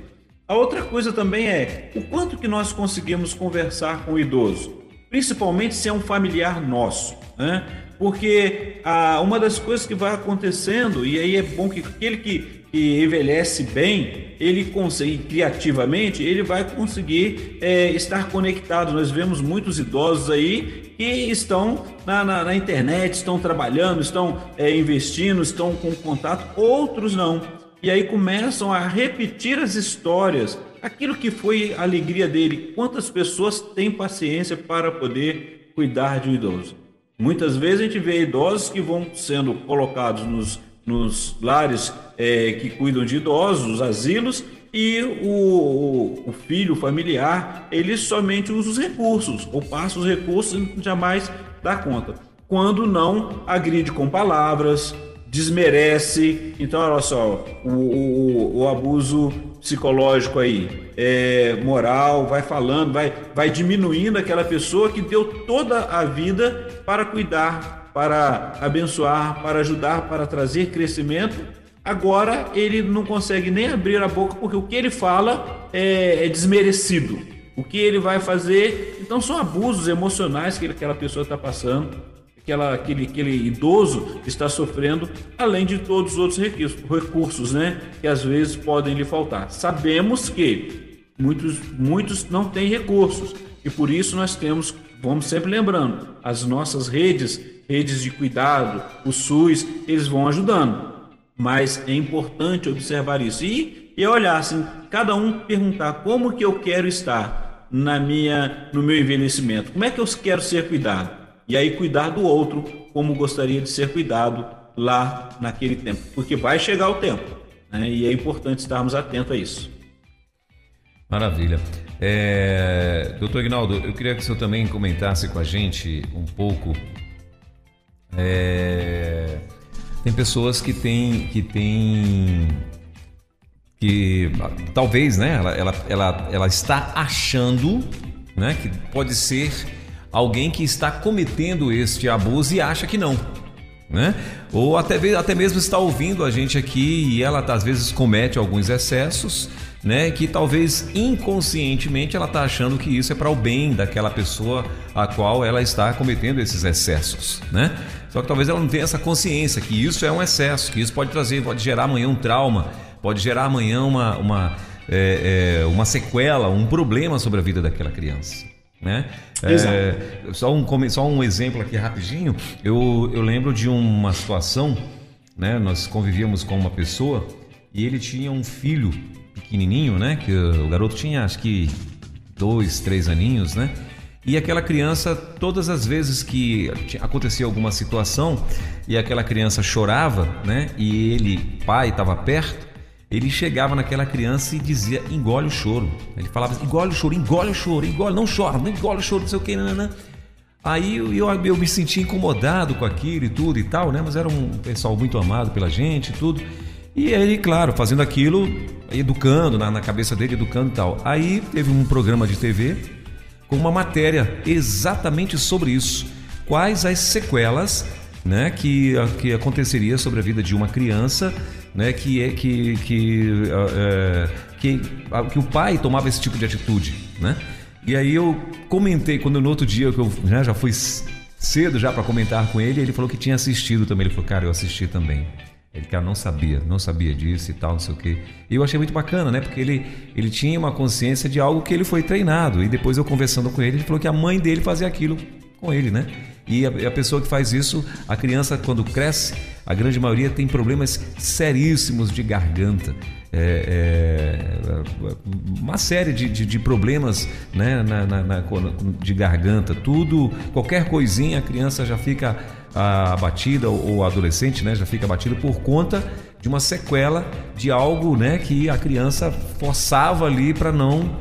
A outra coisa também é o quanto que nós conseguimos conversar com o idoso, principalmente se é um familiar nosso, né? Porque a, uma das coisas que vai acontecendo, e aí é bom que aquele que, que envelhece bem, ele consegue, criativamente, ele vai conseguir é, estar conectado. Nós vemos muitos idosos aí que estão na, na, na internet, estão trabalhando, estão é, investindo, estão com contato, outros não. E aí começam a repetir as histórias, aquilo que foi a alegria dele. Quantas pessoas têm paciência para poder cuidar de um idoso? Muitas vezes a gente vê idosos que vão sendo colocados nos, nos lares é, que cuidam de idosos, os asilos, e o, o filho familiar, ele somente usa os recursos, ou passa os recursos e jamais dá conta. Quando não, agride com palavras, desmerece. Então, olha só, o, o, o abuso psicológico aí, é, moral, vai falando, vai, vai diminuindo aquela pessoa que deu toda a vida para cuidar, para abençoar, para ajudar, para trazer crescimento. Agora ele não consegue nem abrir a boca, porque o que ele fala é, é desmerecido. O que ele vai fazer? Então são abusos emocionais que aquela pessoa está passando, aquela, aquele, aquele idoso está sofrendo, além de todos os outros recursos, né, que às vezes podem lhe faltar. Sabemos que muitos, muitos não têm recursos, e por isso nós temos, vamos sempre lembrando, as nossas redes, redes de cuidado, o SUS, eles vão ajudando. Mas é importante observar isso e, e olhar assim, cada um perguntar como que eu quero estar na minha, no meu envelhecimento, como é que eu quero ser cuidado? E aí cuidar do outro como gostaria de ser cuidado lá naquele tempo, porque vai chegar o tempo, né? E é importante estarmos atentos a isso. Maravilha. É, doutor Egnaldo, eu queria que o senhor também comentasse com a gente um pouco. É, tem pessoas que têm que têm que talvez, né? Ela ela ela, ela está achando, né? Que pode ser alguém que está cometendo este abuso e acha que não, né? Ou até, até mesmo está ouvindo a gente aqui e ela às vezes comete alguns excessos, né? Que talvez inconscientemente ela está achando que isso é para o bem daquela pessoa a qual ela está cometendo esses excessos, né? Só que talvez ela não tenha essa consciência que isso é um excesso, que isso pode trazer, pode gerar amanhã um trauma, pode gerar amanhã uma, uma, é, é, uma sequela, um problema sobre a vida daquela criança, né? É, só, um, só um exemplo aqui rapidinho. Eu, eu lembro de uma situação, né? Nós convivíamos com uma pessoa e ele tinha um filho pequenininho, né? Que o garoto tinha acho que dois, três aninhos, né? E aquela criança, todas as vezes que acontecia alguma situação e aquela criança chorava, né? E ele, pai, estava perto, ele chegava naquela criança e dizia, engole o choro. Ele falava assim, engole o choro, engole o choro, engole, não chora, não engole o choro, não sei o que, nananã. Aí eu, eu, eu me senti incomodado com aquilo e tudo e tal, né? Mas era um pessoal muito amado pela gente e tudo. E ele, claro, fazendo aquilo, educando, na, na cabeça dele, educando e tal. Aí teve um programa de T V com uma matéria exatamente sobre isso. Quais as sequelas, né, que, que aconteceria sobre a vida de uma criança, né, que, é, que, que, é, que, que o pai tomava esse tipo de atitude, né? E aí eu comentei, quando no outro dia que eu, né, já fui cedo já para comentar com ele, ele falou que tinha assistido também. Ele falou, cara, eu assisti também. Ele, cara, não sabia, não sabia disso e tal, não sei o quê. E eu achei muito bacana, né? Porque ele, ele tinha uma consciência de algo que ele foi treinado. E depois eu conversando com ele, ele falou que a mãe dele fazia aquilo com ele, né? E a, a pessoa que faz isso, a criança quando cresce, a grande maioria tem problemas seríssimos de garganta, é, é, uma série de, de, de problemas, né, na, na, na, de garganta, tudo, qualquer coisinha a criança já fica abatida, ou o adolescente, né, já fica abatido por conta de uma sequela de algo, né, que a criança forçava ali para não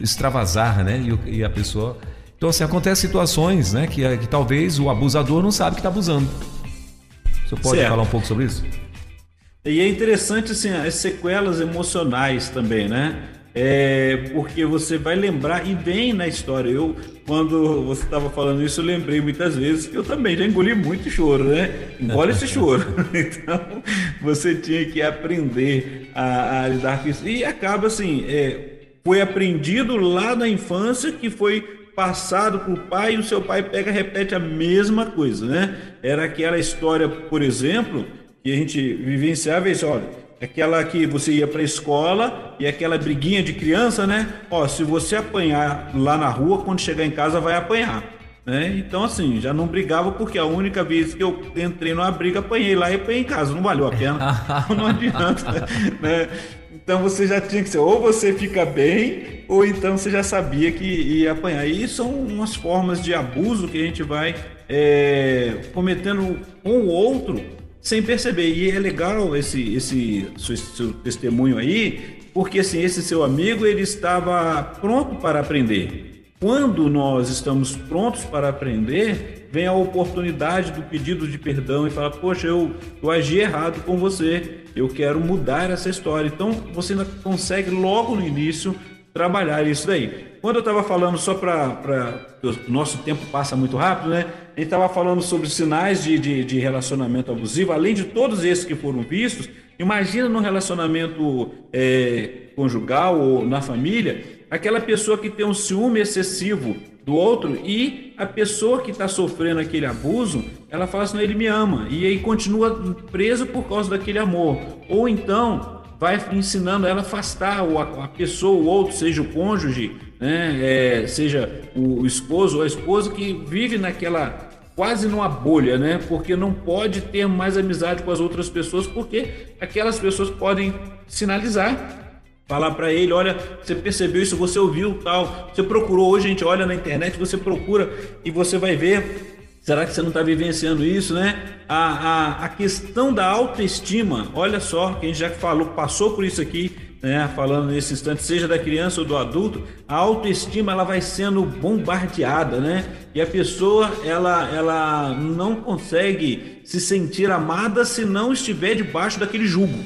extravasar, né, e, e a pessoa... Então, assim, acontecem situações, né, que, que talvez o abusador não sabe que está abusando. O senhor pode certo. Falar um pouco sobre isso? E é interessante assim, as sequelas emocionais também, né? É, porque você vai lembrar e vem na história. Eu, quando você estava falando isso, eu lembrei muitas vezes que eu também já engoli muito choro, né? Engole esse choro. Então, você tinha que aprender a, a lidar com isso. E acaba assim, é, foi aprendido lá na infância que foi passado para o pai e o seu pai pega e repete a mesma coisa, né? Era aquela história, por exemplo, que a gente vivenciava isso, olha... Aquela que você ia para a escola e aquela briguinha de criança, né? Ó, se você apanhar lá na rua, quando chegar em casa vai apanhar, né? Então, assim, já não brigava porque a única vez que eu entrei numa briga, apanhei lá e apanhei em casa. Não valeu a pena, não adianta, né? Então, você já tinha que ser, ou você fica bem, ou então você já sabia que ia apanhar. E são umas formas de abuso que a gente vai é, cometendo com o outro, sem perceber. E é legal esse, esse seu, seu testemunho aí, porque assim, esse seu amigo, ele estava pronto para aprender. Quando nós estamos prontos para aprender, vem a oportunidade do pedido de perdão e fala, poxa, eu, eu agi errado com você, eu quero mudar essa história. Então você ainda consegue logo no início trabalhar isso daí. Quando eu estava falando, só para... O nosso tempo passa muito rápido, né? A gente estava falando sobre sinais de, de, de relacionamento abusivo, além de todos esses que foram vistos. Imagina no relacionamento é, conjugal ou na família, aquela pessoa que tem um ciúme excessivo do outro e a pessoa que está sofrendo aquele abuso, ela fala assim, ele me ama, e aí continua preso por causa daquele amor. Ou então... vai ensinando ela a afastar a pessoa, o outro, seja o cônjuge, né? É, seja o esposo ou a esposa, que vive naquela, quase numa bolha, né? Porque não pode ter mais amizade com as outras pessoas, porque aquelas pessoas podem sinalizar, falar para ele, olha, você percebeu isso, você ouviu tal, você procurou, hoje a gente olha na internet, você procura e você vai ver... Será que você não está vivenciando isso, né? A, a, a questão da autoestima, olha só, quem já falou, passou por isso aqui, né? Falando nesse instante, seja da criança ou do adulto, a autoestima ela vai sendo bombardeada, né? E a pessoa ela, ela não consegue se sentir amada se não estiver debaixo daquele jugo,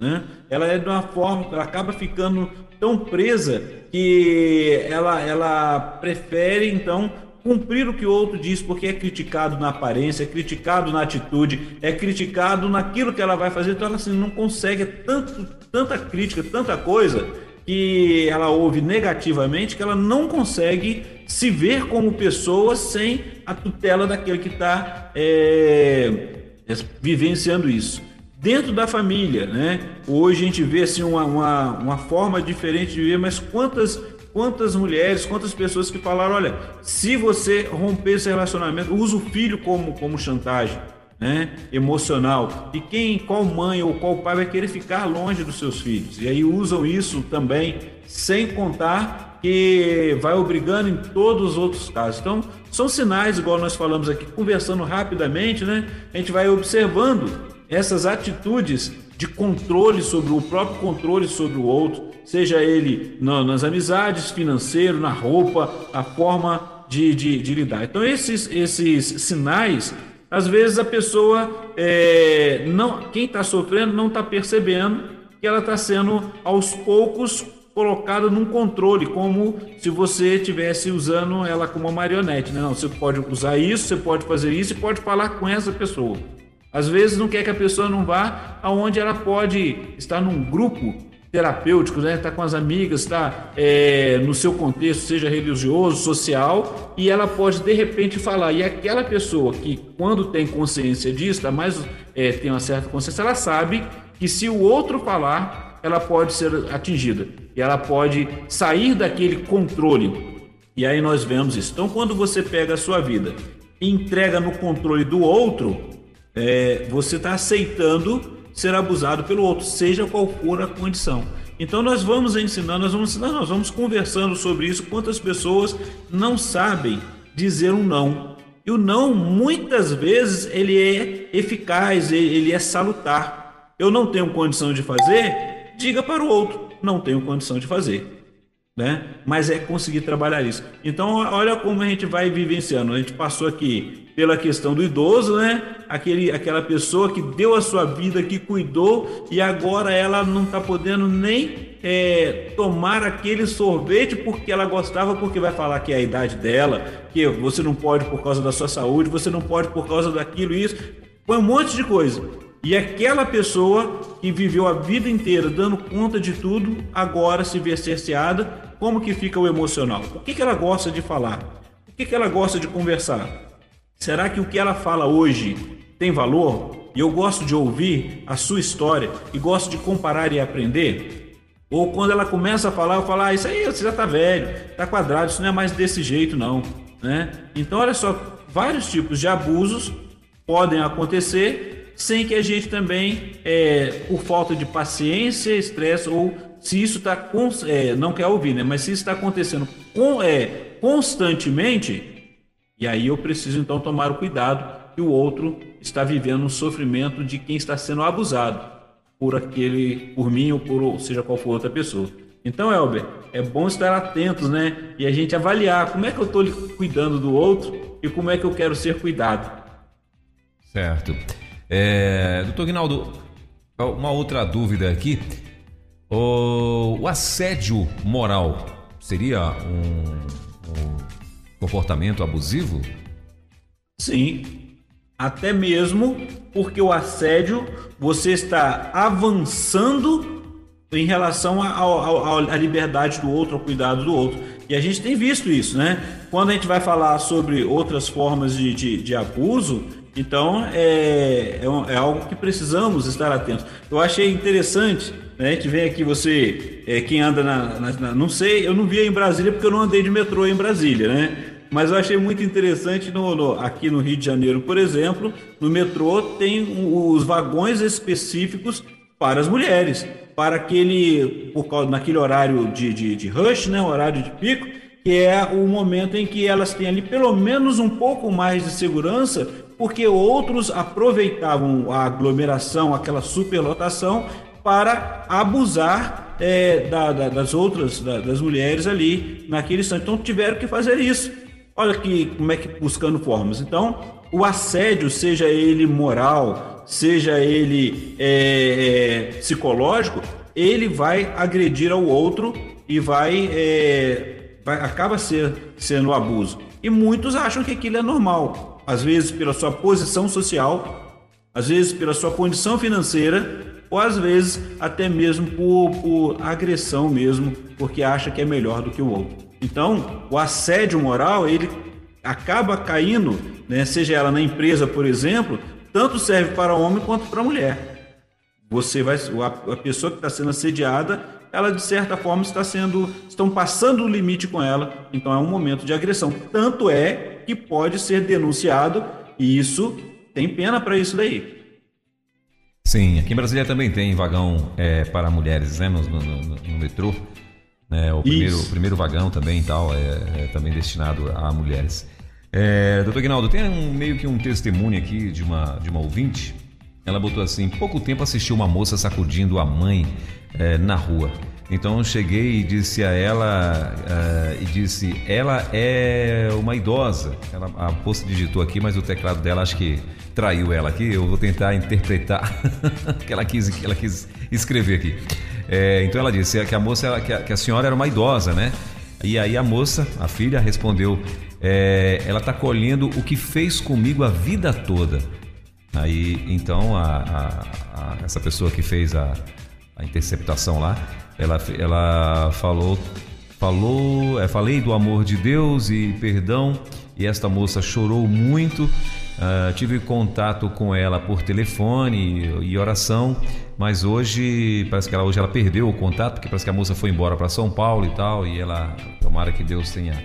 né? Ela é de uma forma, ela acaba ficando tão presa que ela, ela prefere, então... cumprir o que o outro diz, porque é criticado na aparência, é criticado na atitude, é criticado naquilo que ela vai fazer. Então ela assim, não consegue tanto, tanta crítica, tanta coisa que ela ouve negativamente, que ela não consegue se ver como pessoa sem a tutela daquele que está é, vivenciando isso. Dentro da família, né? Hoje a gente vê assim, uma, uma, uma forma diferente de ver, mas quantas... Quantas mulheres, quantas pessoas que falaram, olha, se você romper esse relacionamento, usa o filho como, como chantagem, né, emocional. E quem, qual mãe ou qual pai vai querer ficar longe dos seus filhos? E aí usam isso também, sem contar que vai obrigando em todos os outros casos. Então, são sinais, igual nós falamos aqui, conversando rapidamente, né, a gente vai observando essas atitudes de controle sobre o próprio controle sobre o outro, seja ele na, nas amizades, financeiro, na roupa, a forma de, de, de lidar. Então esses, esses sinais, às vezes a pessoa, é, não, quem está sofrendo não está percebendo que ela está sendo aos poucos colocada num controle, como se você estivesse usando ela como uma marionete, né? Não, você pode usar isso, você pode fazer isso e pode falar com essa pessoa. Às vezes não quer que a pessoa não vá aonde ela pode estar num grupo terapêutico, né? Está com as amigas, está é, no seu contexto, seja religioso, social, e ela pode de repente falar. E aquela pessoa que quando tem consciência disso, tá mais, é, tem uma certa consciência, ela sabe que se o outro falar, ela pode ser atingida. E ela pode sair daquele controle. E aí nós vemos isso. Então quando você pega a sua vida e entrega no controle do outro... É, você está aceitando ser abusado pelo outro, seja qual for a condição. Então nós vamos ensinando, nós vamos ensinando, nós vamos conversando sobre isso. Quantas pessoas não sabem dizer um não? E o não, muitas vezes, ele é eficaz, ele é salutar. Eu não tenho condição de fazer, diga para o outro, não tenho condição de fazer. né? Mas é conseguir trabalhar isso. Então, olha como a gente vai vivenciando. A gente passou aqui pela questão do idoso, né? Aquele, aquela pessoa que deu a sua vida, que cuidou, e agora ela não está podendo nem é, tomar aquele sorvete porque ela gostava, porque vai falar que é a idade dela, que você não pode por causa da sua saúde, você não pode por causa daquilo e isso. Põe um monte de coisa. E aquela pessoa que viveu a vida inteira dando conta de tudo, agora se vê cerceada. Como que fica o emocional? O que que ela gosta de falar? O que que ela gosta de conversar? Será que o que ela fala hoje tem valor? E eu gosto de ouvir a sua história e gosto de comparar e aprender? Ou quando ela começa a falar, eu falo, ah, isso aí você já tá velho, tá quadrado, isso não é mais desse jeito não, né? Então olha só, vários tipos de abusos podem acontecer sem que a gente também, é, por falta de paciência, estresse ou se isso está, é, não quer ouvir, né? Mas se isso está acontecendo com, é, constantemente, e aí eu preciso então tomar o cuidado que o outro está vivendo um sofrimento de quem está sendo abusado por aquele, por mim ou por ou seja qual for outra pessoa. Então, Elber, é bom estar atentos, né? E a gente avaliar como é que eu estou cuidando do outro e como é que eu quero ser cuidado. Certo. É, doutor Egnaldo, uma outra dúvida aqui. O assédio moral seria um, um comportamento abusivo? Sim, até mesmo porque o assédio você está avançando em relação à liberdade do outro, ao cuidado do outro. E a gente tem visto isso, né? Quando a gente vai falar sobre outras formas de, de, de abuso, então é, é, um, é algo que precisamos estar atentos. Eu achei interessante, né? A gente vem aqui, você, é, quem anda na, na, na... Não sei, eu não via em Brasília porque eu não andei de metrô em Brasília, né? Mas eu achei muito interessante, no, no, aqui no Rio de Janeiro, por exemplo, no metrô tem os vagões específicos para as mulheres, para aquele, por causa, naquele horário de, de, de rush, né? Horário de pico, que é o momento em que elas têm ali pelo menos um pouco mais de segurança, porque outros aproveitavam a aglomeração, aquela superlotação, para abusar é, da, da, das outras, da, das mulheres ali naquele instante. Então tiveram que fazer isso. Olha que, como é que buscando formas. Então o assédio, seja ele moral, seja ele é, é, psicológico, ele vai agredir ao outro e vai, é, vai acaba ser, sendo um abuso. E muitos acham que aquilo é normal. Às vezes pela sua posição social, às vezes pela sua condição financeira, ou às vezes até mesmo por, por agressão mesmo, porque acha que é melhor do que o outro. Então, o assédio moral, ele acaba caindo, né, seja ela na empresa, por exemplo, tanto serve para homem quanto para mulher. Você vai, a, a pessoa que está sendo assediada, ela de certa forma está sendo, estão passando o limite com ela, então é um momento de agressão. Tanto é que pode ser denunciado e isso tem pena para isso daí. Sim, aqui em Brasília também tem vagão é, para mulheres, né, no, no, no, no metrô, né, o, primeiro, o primeiro vagão também e tal, é, é também destinado a mulheres. É, doutor Egnaldo, tem um, meio que um testemunho aqui de uma, de uma ouvinte, ela botou assim, pouco tempo assisti uma moça sacudindo a mãe é, na rua, então cheguei e disse a ela, é, e disse, ela é uma idosa, ela, a moça digitou aqui, mas o teclado dela acho que traiu ela aqui, eu vou tentar interpretar que ela quis, que ela quis escrever aqui. É, então ela disse que a moça, que a, que a senhora era uma idosa, né? E aí a moça, a filha, respondeu, é, ela tá colhendo o que fez comigo a vida toda. Aí então a, a, a, essa pessoa que fez a, a interceptação lá, ela, ela falou, falou, é, falei do amor de Deus e perdão, e esta moça chorou muito. Uh, tive contato com ela por telefone e, e oração, mas hoje parece que ela hoje ela perdeu o contato, porque parece que a moça foi embora para São Paulo e tal, e ela, tomara que Deus tenha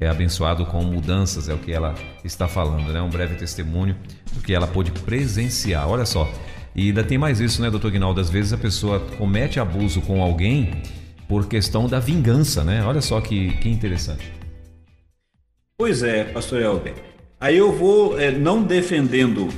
é, abençoado com mudanças, é o que ela está falando, né? Um breve testemunho do que ela pôde presenciar, olha só. E ainda tem mais isso, né, doutor Egnaldo? Às vezes a pessoa comete abuso com alguém por questão da vingança, né? Olha só que, que interessante. Pois é, pastor Elber. Aí eu vou, é, não defendendo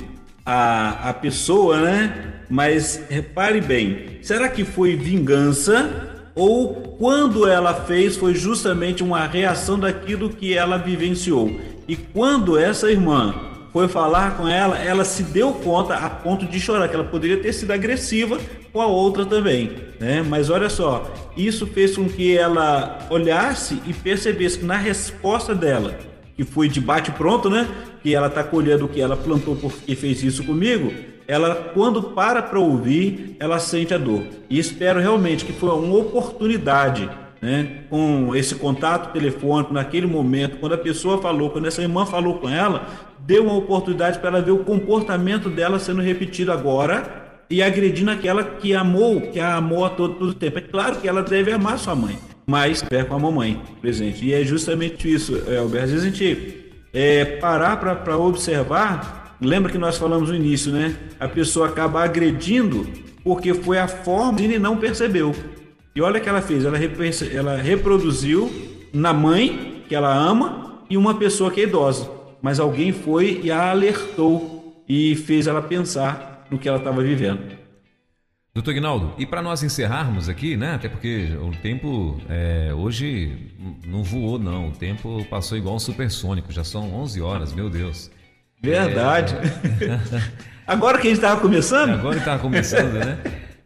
a, a pessoa, né? Mas repare bem, será que foi vingança ou quando ela fez foi justamente uma reação daquilo que ela vivenciou. E quando essa irmã foi falar com ela, ela se deu conta a ponto de chorar, que ela poderia ter sido agressiva com a outra também, né? Mas olha só, isso fez com que ela olhasse e percebesse que na resposta dela, que foi de bate-pronto, né? Que ela está colhendo o que ela plantou porque fez isso comigo, ela, quando para para ouvir, ela sente a dor. E espero realmente que foi uma oportunidade, né, com esse contato telefônico, naquele momento, quando a pessoa falou, quando essa irmã falou com ela, deu uma oportunidade para ela ver o comportamento dela sendo repetido agora e agredindo aquela que amou, que a amou a todo, todo tempo. É claro que ela deve amar sua mãe, mas é com a mamãe presente. E é justamente isso, Alberto. Às vezes a gente é, parar para observar, lembra que nós falamos no início, né? A pessoa acaba agredindo porque foi a forma e não percebeu. E olha o que ela fez, ela, ela reproduziu na mãe, que ela ama, e uma pessoa que é idosa. Mas alguém foi e a alertou e fez ela pensar no que ela estava vivendo. Doutor Egnaldo, e para nós encerrarmos aqui, né? Até porque o tempo é, hoje não voou, não. O tempo passou igual um supersônico, já são onze horas, meu Deus. Verdade. É... Agora que a gente estava começando? É, agora que estava começando, né?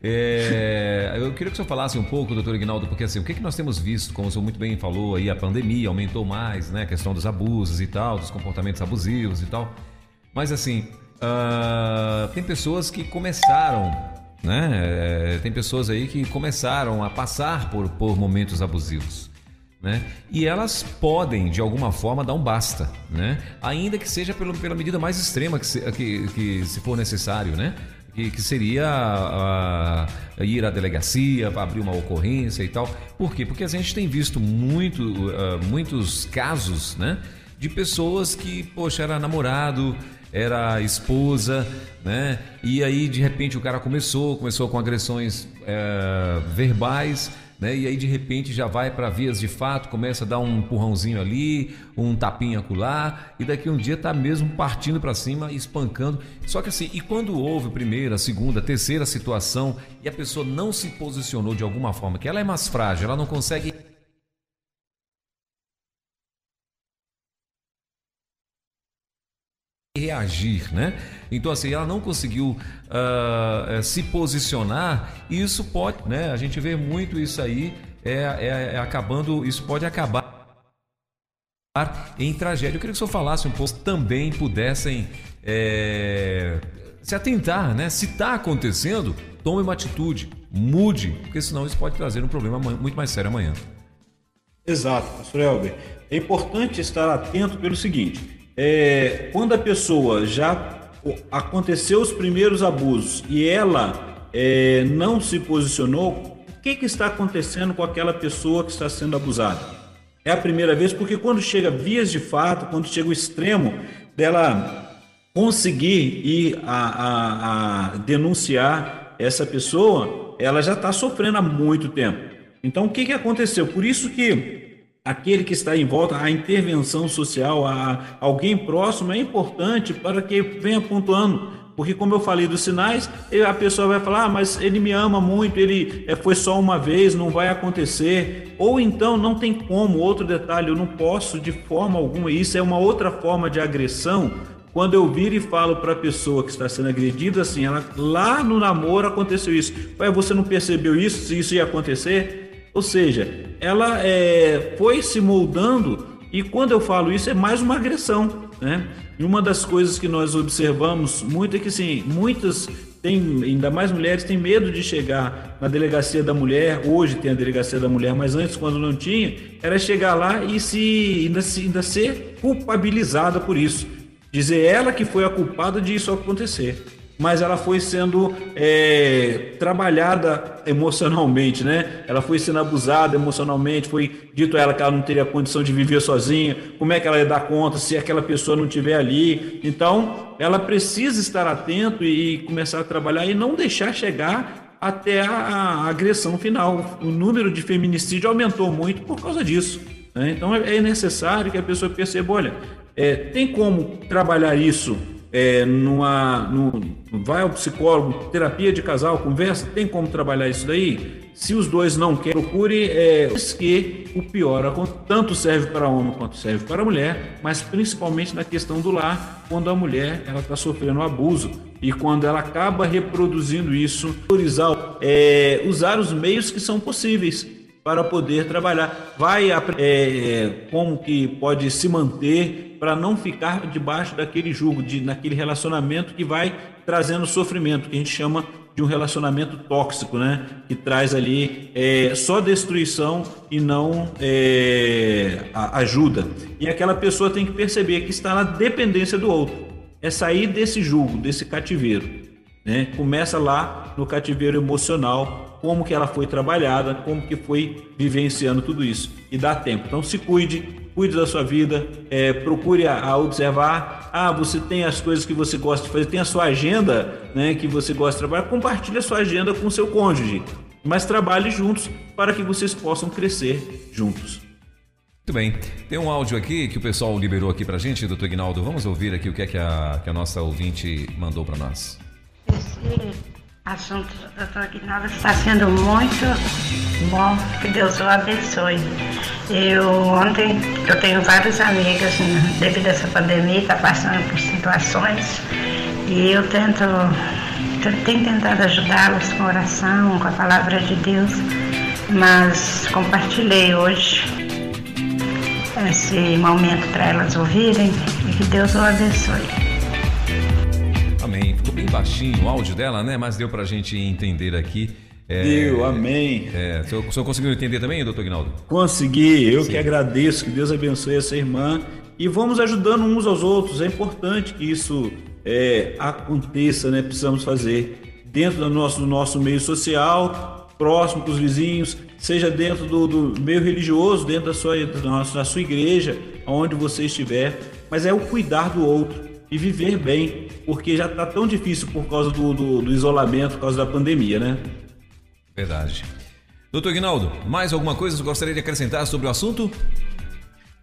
É, eu queria que o senhor falasse um pouco, doutor Egnaldo, porque assim, o que, que nós temos visto, como o senhor muito bem falou, aí a pandemia aumentou mais, né, a questão dos abusos e tal, dos comportamentos abusivos e tal, mas assim, uh, tem pessoas que começaram, né, é, tem pessoas aí que começaram a passar por, por momentos abusivos, né, e elas podem, de alguma forma, dar um basta, né, ainda que seja pelo, pela medida mais extrema que se, que, que se for necessário, né, que seria a, a ir à delegacia, abrir uma ocorrência e tal. Por quê? Porque a gente tem visto muito, uh, muitos casos, né, de pessoas que, poxa, era namorado, era esposa, né, e aí de repente o cara começou, começou com agressões uh, verbais, né, e aí de repente já vai para vias de fato, começa a dar um empurrãozinho ali, um tapinha acolá, e daqui um dia tá mesmo partindo para cima, espancando. Só que assim, e quando houve a primeira, a segunda, a terceira situação e a pessoa não se posicionou de alguma forma, que ela é mais frágil, ela não consegue... reagir, né? Então assim, ela não conseguiu uh, se posicionar, e isso pode, né? A gente vê muito isso aí, é, é, é acabando, isso pode acabar em tragédia. Eu queria que o senhor falasse um pouco, também pudessem é, se atentar, né? Se está acontecendo, tome uma atitude, mude, porque senão isso pode trazer um problema muito mais sério amanhã. Exato, pastor Elber. É importante estar atento pelo seguinte... É, quando a pessoa já aconteceu os primeiros abusos e ela é, não se posicionou, o que, que está acontecendo com aquela pessoa que está sendo abusada? É a primeira vez, porque quando chega vias de fato, quando chega o extremo dela conseguir ir a, a, a denunciar essa pessoa, ela já está sofrendo há muito tempo. Então o que, que aconteceu? Por isso que aquele que está em volta, a intervenção social, a alguém próximo é importante para que venha pontuando, porque como eu falei dos sinais, a pessoa vai falar, ah, mas ele me ama muito, ele foi só uma vez, não vai acontecer, ou então não tem como, outro detalhe, eu não posso de forma alguma, isso é uma outra forma de agressão, quando eu viro e falo para a pessoa que está sendo agredida, assim, ela, lá no namoro aconteceu isso, ué, você não percebeu isso, se isso ia acontecer? Ou seja, ela é, foi se moldando, e quando eu falo isso é mais uma agressão, né? E uma das coisas que nós observamos muito é que sim, muitas têm, ainda mais mulheres, têm medo de chegar na delegacia da mulher, hoje tem a delegacia da mulher, mas antes quando não tinha, era chegar lá e se, ainda, ainda ser culpabilizada por isso, dizer ela que foi a culpada de isso acontecer. Mas ela foi sendo é, trabalhada emocionalmente, né? Ela foi sendo abusada emocionalmente, foi dito a ela que ela não teria condição de viver sozinha, como é que ela ia dar conta se aquela pessoa não estiver ali. Então, ela precisa estar atento e começar a trabalhar e não deixar chegar até a, a agressão final. O número de feminicídio aumentou muito por causa disso, né? Então, é necessário que a pessoa perceba, olha, é, tem como trabalhar isso? É, numa, num, vai ao psicólogo, terapia de casal, conversa, tem como trabalhar isso daí? Se os dois não querem, procure é, que o pior tanto serve para homem quanto serve para mulher, mas principalmente na questão do lar, quando a mulher ela está sofrendo abuso e quando ela acaba reproduzindo isso, autorizar, é, usar os meios que são possíveis para poder trabalhar. Vai aprender é, como que pode se manter para não ficar debaixo daquele jugo, de, naquele relacionamento que vai trazendo sofrimento, que a gente chama de um relacionamento tóxico, né? Que traz ali é, só destruição e não é, ajuda. E aquela pessoa tem que perceber que está na dependência do outro. É sair desse jugo, desse cativeiro, né? Começa lá no cativeiro emocional, como que ela foi trabalhada, como que foi vivenciando tudo isso. E dá tempo. Então se cuide. Cuide da sua vida, é, procure a, a observar. Ah, você tem as coisas que você gosta de fazer, tem a sua agenda, né, que você gosta de trabalhar. Compartilhe a sua agenda com o seu cônjuge, mas trabalhe juntos para que vocês possam crescer juntos. Muito bem. Tem um áudio aqui que o pessoal liberou aqui para a gente, doutor Egnaldo. Vamos ouvir aqui o que é que a, que a nossa ouvinte mandou para nós. Esse assunto, doutor Egnaldo, está sendo muito bom. Que Deus o abençoe. Eu ontem, eu tenho vários amigos, né, devido a essa pandemia, está passando por situações e eu tento, tenho tentado ajudá-los com oração, com a palavra de Deus, mas compartilhei hoje esse momento para elas ouvirem e que Deus o abençoe. Amém. Ficou bem baixinho o áudio dela, né? Mas deu para a gente entender aqui. É, Deus, amém. É, o senhor, senhor conseguiu entender também, doutor Egnaldo? Consegui, eu Sim. que agradeço, que Deus abençoe essa irmã e vamos ajudando uns aos outros. É importante que isso é, aconteça, né? Precisamos fazer dentro do nosso, do nosso meio social, próximo com os vizinhos, seja dentro do, do meio religioso, dentro da sua, da, nossa, da sua igreja, onde você estiver, mas é o cuidar do outro e viver bem, porque já está tão difícil por causa do, do, do isolamento, por causa da pandemia, né? Verdade. doutor Egnaldo, mais alguma coisa que gostaria de acrescentar sobre o assunto?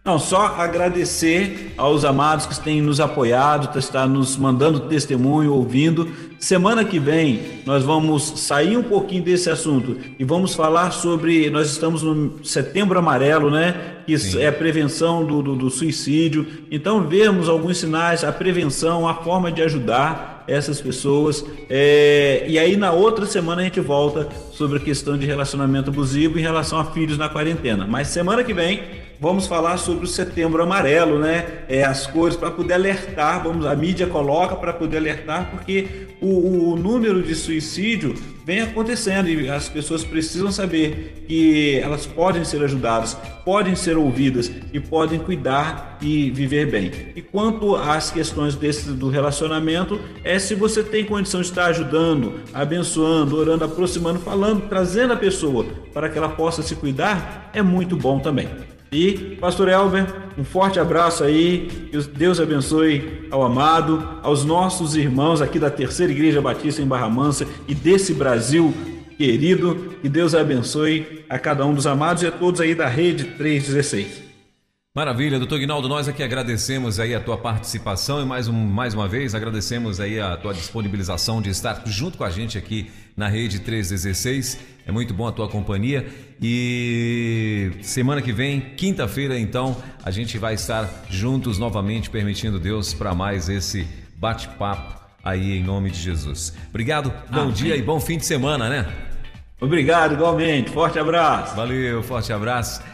Não, só agradecer aos amados que têm nos apoiado, está nos mandando testemunho, ouvindo. Semana que vem nós vamos sair um pouquinho desse assunto e vamos falar sobre, nós estamos no Setembro Amarelo, né? Que Sim. é a prevenção do, do, do suicídio. Então vemos alguns sinais, a prevenção, a forma de ajudar essas pessoas, é, e aí na outra semana a gente volta sobre a questão de relacionamento abusivo em relação a filhos na quarentena, mas semana que vem vamos falar sobre o Setembro Amarelo, né? É, as cores para poder alertar, vamos, a mídia coloca para poder alertar, porque o, o número de suicídio vem acontecendo e as pessoas precisam saber que elas podem ser ajudadas, podem ser ouvidas e podem cuidar e viver bem. E quanto às questões desse, do relacionamento, é se você tem condição de estar ajudando, abençoando, orando, aproximando, falando, trazendo a pessoa para que ela possa se cuidar, é muito bom também. E, pastor Elber, um forte abraço aí, que Deus abençoe ao amado, aos nossos irmãos aqui da Terceira Igreja Batista em Barra Mansa e desse Brasil querido, que Deus abençoe a cada um dos amados e a todos aí da Rede três dezesseis. Maravilha, doutor Egnaldo, nós aqui agradecemos aí a tua participação e mais, um, mais uma vez agradecemos aí a tua disponibilização de estar junto com a gente aqui na Rede três dezesseis, é muito bom a tua companhia e semana que vem, quinta-feira então, a gente vai estar juntos novamente, permitindo Deus, para mais esse bate-papo aí em nome de Jesus. Obrigado, bom Amém. Dia e bom fim de semana, né? Obrigado, igualmente, forte abraço. Valeu, forte abraço.